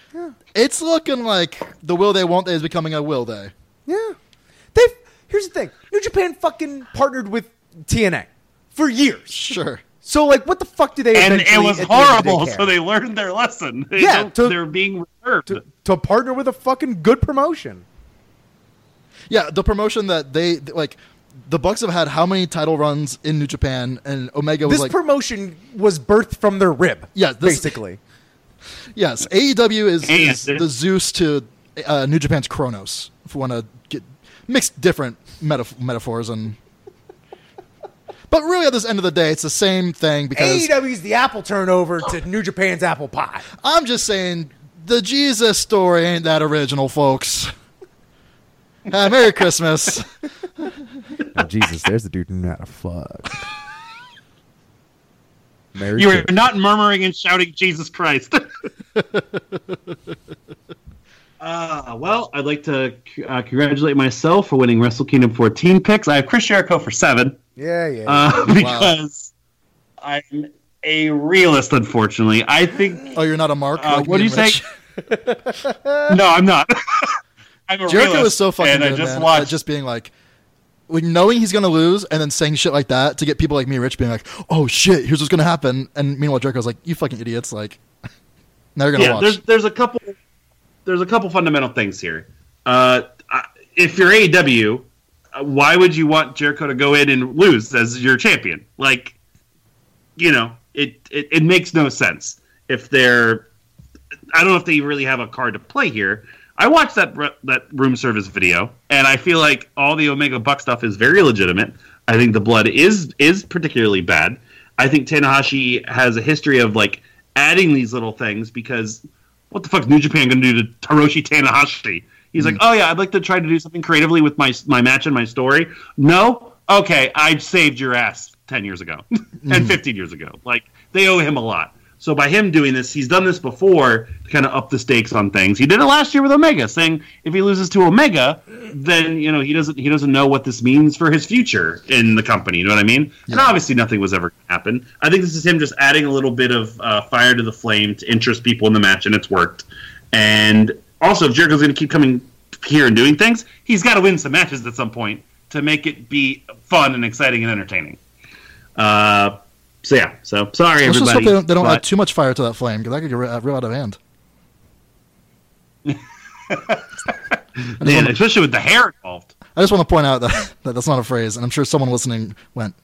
it's looking like the will they won't they is becoming a will they. Yeah, they've. Here's the thing: New Japan fucking partnered with TNA for years. Sure. So, like, what the fuck do they? And it was horrible. So they learned their lesson. They're being reserved to partner with a fucking good promotion. Yeah, the promotion that they like. The Bucks have had how many title runs in New Japan, and Omega was like, this promotion was birthed from their rib. Yeah, basically. Yes, AEW is the Zeus to New Japan's Kronos. If you want to get mixed different metaphors and. But really, at this end of the day, it's the same thing because AEW's the apple turnover to New Japan's apple pie. I'm just saying, the Jesus story ain't that original, folks. Merry Christmas. Oh, Jesus, there's the dude who knew how to fuck. Merry Christmas. You are not murmuring and shouting Jesus Christ. Well, I'd like to congratulate myself for winning Wrestle Kingdom 14 picks. I have Chris Jericho for 7. Yeah. Because I'm a realist, unfortunately. I think. Oh, you're not a mark? Like what do you say? No, I'm not. I'm a realist. Jericho is so fucking good, man. Just being like, knowing he's going to lose and then saying shit like that to get people like me, Rich, being like, oh, shit, here's what's going to happen. And meanwhile, Jericho's like, you fucking idiots. Like, now you're going to watch. There's a couple fundamental things here. If you're AEW, why would you want Jericho to go in and lose as your champion? Like, you know, it makes no sense. I don't know if they really have a card to play here. I watched that room service video, and I feel like all the Omega Buck stuff is very legitimate. I think the blood is particularly bad. I think Tanahashi has a history of, like, adding these little things because... what the fuck is New Japan going to do to Hiroshi Tanahashi? He's like, oh, yeah, I'd like to try to do something creatively with my match and my story. No? Okay, I saved your ass 10 years ago and 15 years ago. Like, they owe him a lot. So by him doing this, he's done this before to kind of up the stakes on things. He did it last year with Omega, saying if he loses to Omega, then, you know, he doesn't know what this means for his future in the company. You know what I mean? Yeah. And obviously nothing was ever going to happen. I think this is him just adding a little bit of fire to the flame to interest people in the match, and it's worked. And also, if Jericho's going to keep coming here and doing things, he's got to win some matches at some point to make it be fun and exciting and entertaining. So, yeah. So, sorry, everybody. Let's just hope they don't add too much fire to that flame, because that could get real out of hand. Man, especially with the hair involved. I just want to point out that that's not a phrase, and I'm sure someone listening went,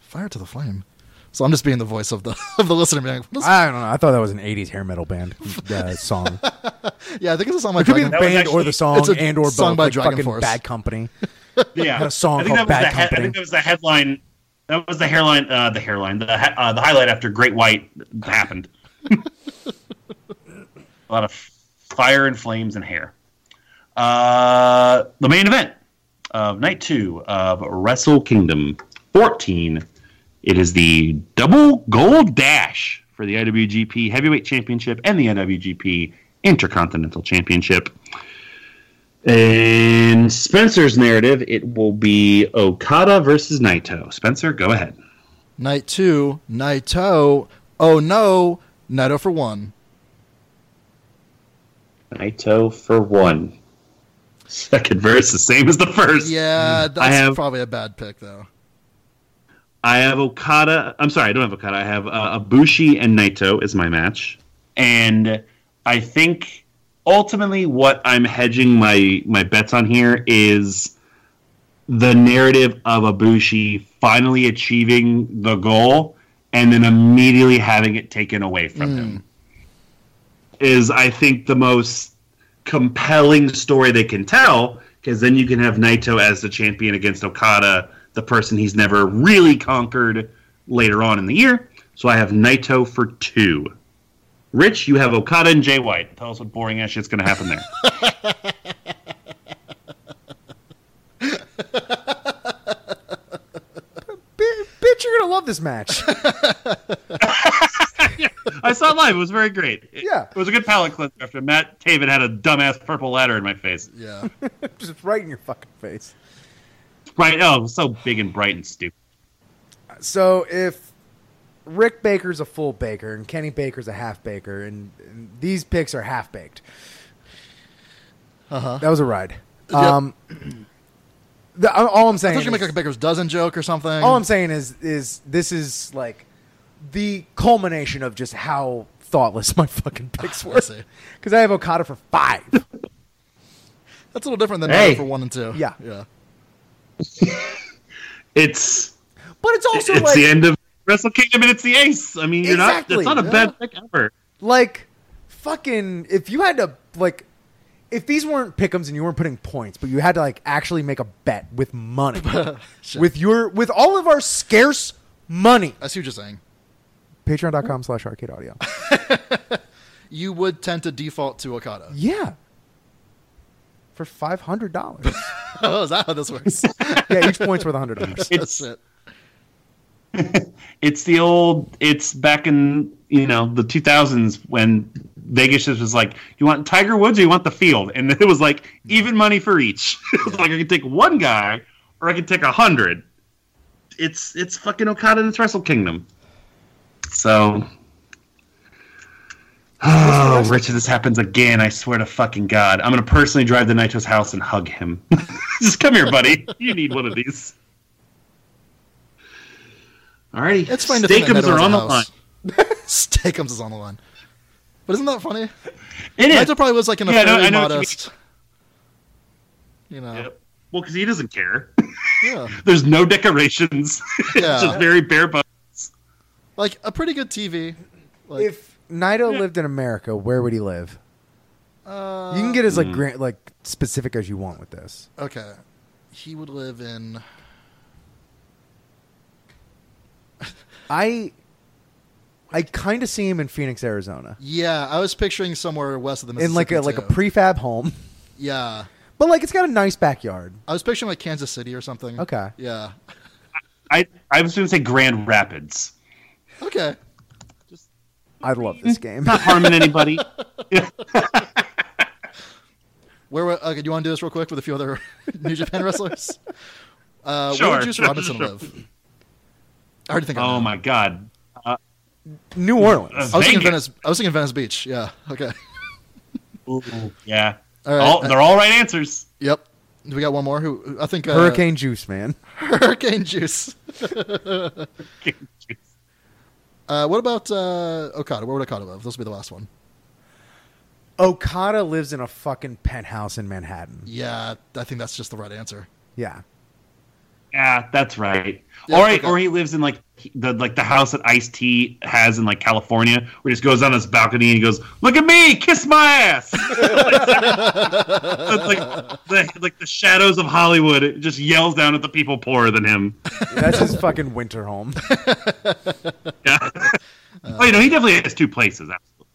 fire to the flame. So I'm just being the voice of the listener. Being like, I don't know. I thought that was an 80s hair metal band song. Yeah, I think it's a song by Dragon Force. It could be the band or the song and or both. Song by Dragon Force. Bad Company. Yeah. Had a song called Bad Company. I think that was the headline... That was the highlight after Great White happened. A lot of fire and flames and hair. The main event of Night 2 of Wrestle Kingdom 14. It is the double gold dash for the IWGP Heavyweight Championship and the IWGP Intercontinental Championship. In Spencer's narrative, it will be Okada versus Naito. Spencer, go ahead. Night 2, Naito. Oh no, Naito for 1. Naito for 1. Second verse, the same as the first. Yeah, that's probably a bad pick, though. I have Okada. I'm sorry, I don't have Okada. I have Ibushi and Naito is my match. And I think... ultimately, what I'm hedging my bets on here is the narrative of Ibushi finally achieving the goal and then immediately having it taken away from him is, I think, the most compelling story they can tell because then you can have Naito as the champion against Okada, the person he's never really conquered later on in the year. So I have Naito for 2. Rich, you have Okada and Jay White. Tell us what boring ass shit's going to happen there. Bitch, you're going to love this match. I saw it live. It was very great. Yeah. It was a good palate cleanser after Matt Taven had a dumbass purple ladder in my face. Yeah. Just right in your fucking face. Right. Oh, it was so big and bright and stupid. So if Rick Baker's a full baker and Kenny Baker's a half baker, and these picks are half baked. That was a ride. Yep. All I'm saying, I thought you make like a Baker's Dozen joke or something. All I'm saying is this is like the culmination of just how thoughtless my fucking picks were. Because I have Okada for 5. That's a little different than Naito for 1 and 2. Yeah, yeah. It's like the end of Wrestle Kingdom and it's the ace. I mean, it's not a bad pick ever. Like, fucking, if you had to, like, if these weren't pick'ems and you weren't putting points, but you had to like actually make a bet with money, with all of our scarce money. That's what you're saying. Patreon.com/arcadeaudio. You would tend to default to Okada. Yeah. For $500. Oh, is that how this works? Yeah, each point's worth $100. That's it. It's back in, the 2000s when Vegas just was like, you want Tiger Woods or you want the field? And it was like even money for each. It was like I could take one guy or I could take 100. It's fucking Okada and it's Wrestle Kingdom. So Richard, this happens again, I swear to fucking God. I'm gonna personally drive to Naito's house and hug him. Just come here, buddy. You need one of these. Alrighty. It's fine. Steakums are on the line. Steakums is on the line. But isn't that funny? It is. Naito probably was like in a fairly modest. Yep. Well, because he doesn't care. Yeah. There's no decorations. Yeah. It's just very bare bones. Like a pretty good TV. Like, if Naito lived in America, where would he live? You can get as like specific as you want with this. Okay. He would live in. I kind of see him in Phoenix, Arizona. Yeah, I was picturing somewhere west of the Mississippi. In like a prefab home. Yeah. But like it's got a nice backyard. I was picturing like Kansas City or something. Okay. Yeah. I was going to say Grand Rapids. Okay. I love this game. Not harming anybody. Do you want to do this real quick with a few other New Japan wrestlers? Sure. Where would Juice Robinson live? I already think I know. Oh my God. New Orleans. I was thinking Venice Beach. Yeah. Okay. Ooh, yeah. All right. They're all right answers. Yep. Do we got one more? Who I think Hurricane Juice, man. Hurricane Juice. Hurricane Juice. What about Okada? Where would Okada live? This will be the last one. Okada lives in a fucking penthouse in Manhattan. Yeah, I think that's just the right answer. Yeah. Yeah, that's right. Yeah, all right, okay. Or he lives in the house that Ice-T has in like California, where he just goes on his balcony and he goes, "Look at me, kiss my ass." It's like the shadows of Hollywood. It just yells down at the people poorer than him. That's his fucking winter home. Yeah. He definitely has 2 places. Absolutely.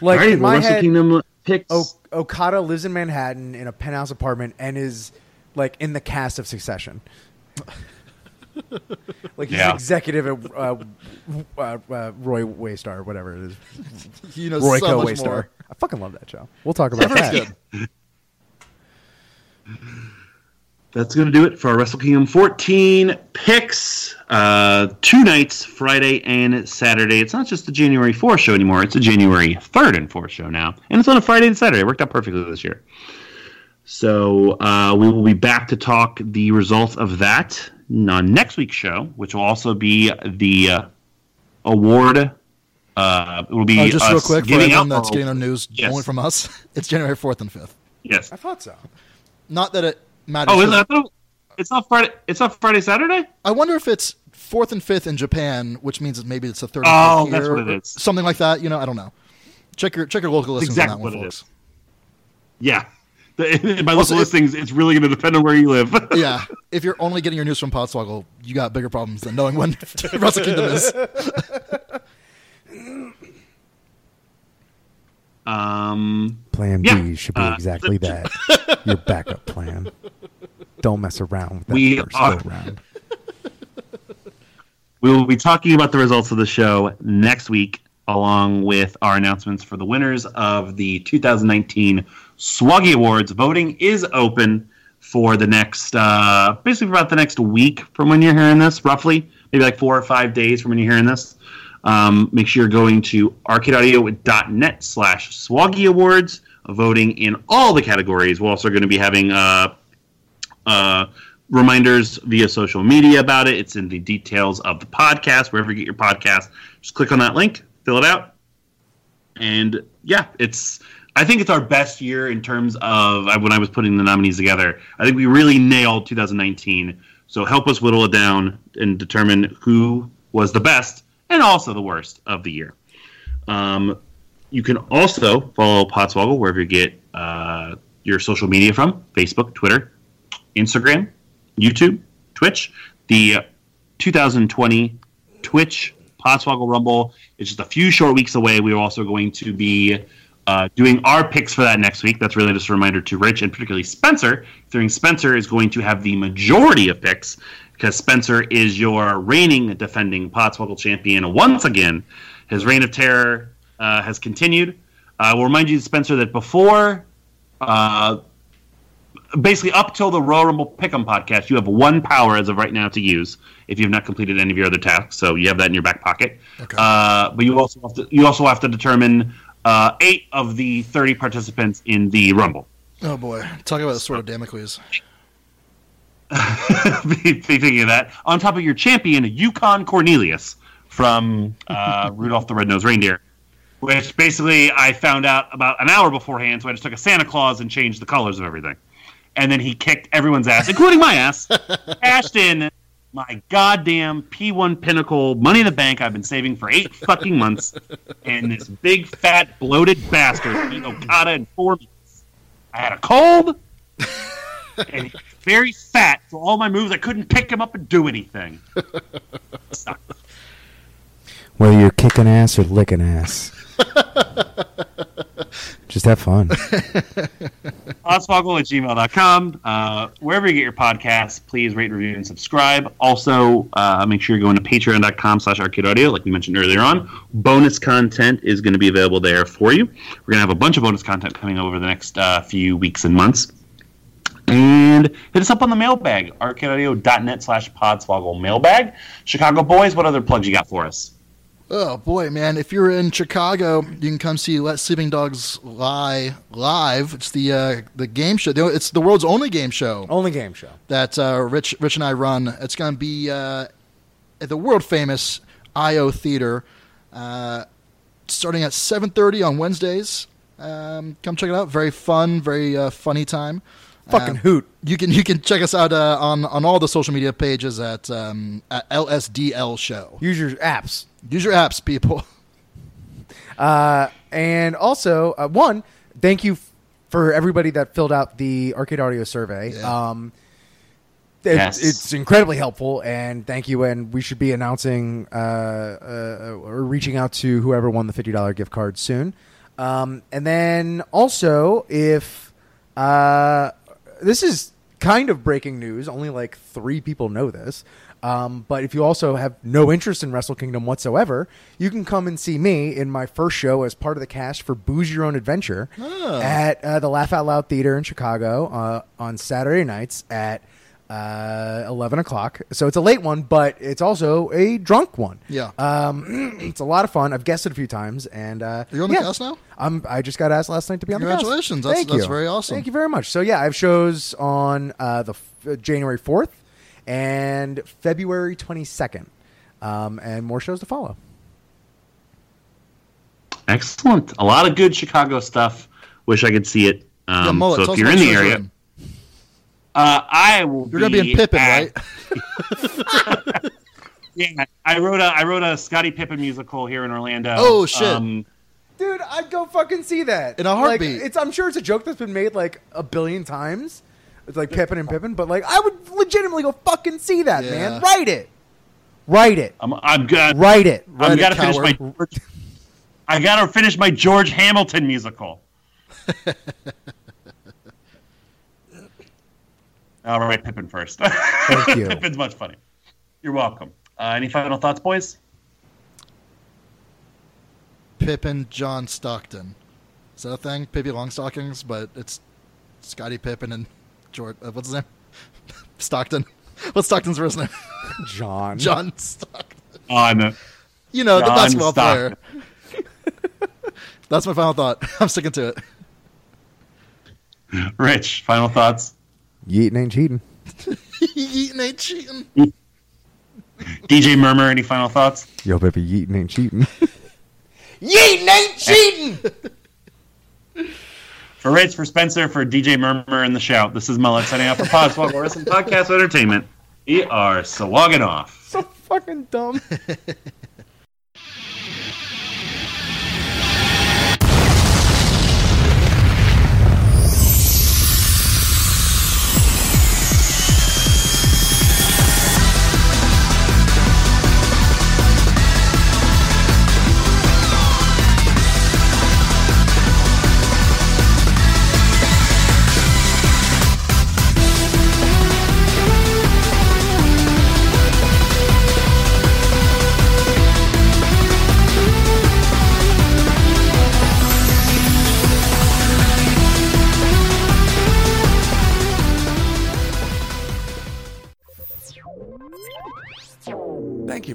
Like right, in my head, Kingdom picks. Okada lives in Manhattan in a penthouse apartment and is like in the cast of Succession. Like he's an executive at Roy Waystar, whatever it is. Roy so much Waystar. More. I fucking love that show. We'll talk about that. That's going to do it for our Wrestle Kingdom 14 picks. 2 nights, Friday and Saturday. It's not just the January 4th show anymore. It's a January 3rd and 4th show now. And it's on a Friday and Saturday. It worked out perfectly this year. So we will be back to talk the results of that on next week's show, which will also be the award. It will be just us real quick for anyone that's getting their news only from us. It's January 4th and 5th. Yes, I thought so. Not that it matters. It's not Friday. It's not Friday, Saturday. I wonder if it's 4th and 5th in Japan, which means that maybe it's the 3rd. Oh, that's what it is. Something like that. I don't know. Check your local listings on that one, folks. Yeah. By local listings, it's really going to depend on where you live. Yeah. If you're only getting your news from Podswoggle, you got bigger problems than knowing when Wrestle Kingdom is. Plan B should be exactly that. Your backup plan. Don't mess around with that first go around. We will be talking about the results of the show next week, along with our announcements for the winners of the 2019 Swaggy Awards. Voting is open for the next, basically about the next week from when you're hearing this, roughly. Maybe like 4 or 5 days from when you're hearing this. Make sure you're going to arcadeaudio.net/Swaggy Awards, voting in all the categories. We're also going to be having reminders via social media about it. It's in the details of the podcast. Wherever you get your podcast, just click on that link, fill it out. And yeah, I think it's our best year in terms of when I was putting the nominees together. I think we really nailed 2019. So help us whittle it down and determine who was the best and also the worst of the year. You can also follow Podswoggle wherever you get your social media from: Facebook, Twitter, Instagram, YouTube, Twitch. The 2020 Twitch Podswoggle Rumble is just a few short weeks away. We are also going to be doing our picks for that next week. That's really just a reminder to Rich and particularly Spencer. Spencer is going to have the majority of picks because Spencer is your reigning, defending Podswoggle champion once again. His reign of terror has continued. We'll remind you, Spencer, that before... basically, up till the Royal Rumble Pick'em podcast, you have one power as of right now to use if you've not completed any of your other tasks. So you have that in your back pocket. Okay. But you also have to determine 8 of the 30 participants in the Rumble. Oh boy, talk about a sword of Damocles. Thinking of that, on top of your champion, Yukon Cornelius from Rudolph the Red-Nosed Reindeer, which basically I found out about an hour beforehand. So I just took a Santa Claus and changed the colors of everything. And then he kicked everyone's ass, including my ass, cashed in my goddamn P1 Pinnacle Money in the Bank I've been saving for 8 fucking months. And this big, fat, bloated bastard beat Okada in 4 minutes. I had a cold, and he was very fat, so all my moves, I couldn't pick him up and do anything. Sucked. Whether you're kicking ass or licking ass. Just have fun. Podswoggle@gmail.com. Wherever you get your podcasts, please rate, review, and subscribe. Also, make sure you're going to patreon.com/arcadeaudio, like we mentioned earlier on. Bonus content is going to be available there for you. We're going to have a bunch of bonus content coming over the next few weeks and months. And hit us up on the mailbag, arcadeaudio.net/Podswoggle mailbag. Chicago boys, what other plugs you got for us? Oh, boy, man. If you're in Chicago, you can come see Let Sleeping Dogs Lie live. It's the game show. It's the world's only game show. Only game show. That Rich and I run. It's going to be at the world-famous I.O. Theater starting at 7:30 on Wednesdays. Come check it out. Very fun, very funny time. Fucking hoot. You can check us out on all the social media pages at LSDL Show. Use your apps. Use your apps, people. And also, thank you for everybody that filled out the Arcade Audio survey. Yeah. Yes. It's incredibly helpful, and thank you. And we should be announcing or reaching out to whoever won the $50 gift card soon. And then also, if this is kind of breaking news, only like 3 people know this. But if you also have no interest in Wrestle Kingdom whatsoever, you can come and see me in my first show as part of the cast for Booze Your Own Adventure at the Laugh Out Loud Theater in Chicago on Saturday nights at 11 o'clock. So it's a late one, but it's also a drunk one. Yeah. It's a lot of fun. I've guested a few times. And are you on the cast now? I just got asked last night to be on the cast. Congratulations. That's very awesome. Thank you very much. So yeah, I have shows on January 4th. And February 22nd, and more shows to follow. Excellent. A lot of good Chicago stuff. Wish I could see it. So if you're in the area, I will. You're gonna be in Pippin, right? Yeah, I wrote a Scottie Pippen musical here in Orlando. Oh shit! Dude, I'd go fucking see that. In a heartbeat. Like, I'm sure it's a joke that's been made like a billion times. It's like Pippin and Pippin, but like I would legitimately go fucking see that, man. Write it. I'm gonna write it. I gotta finish my George Hamilton musical. I'll write Pippin first. Thank you. Pippin's much funnier. You're welcome. Any final thoughts, boys? Pippin John Stockton. Is that a thing? Pippi Longstockings, but it's Scottie Pippen and George. What's his name? Stockton. What's Stockton's first name? John. John Stockton. Oh, I know. You know, John the basketball Stockton. Player. That's my final thought. I'm sticking to it. Rich, final thoughts? Yeatin' ain't cheating. Yeatin' ain't cheating. DJ Murmur, any final thoughts? Yo, baby, Yeatin' ain't cheating. Yeatin' ain't cheating! For Rich, for Spencer, for DJ Murmur and the Shout, this is Mullet signing off for Podswoggle Wrestling Podcast Entertainment. We are slogging off. So fucking dumb. Thank you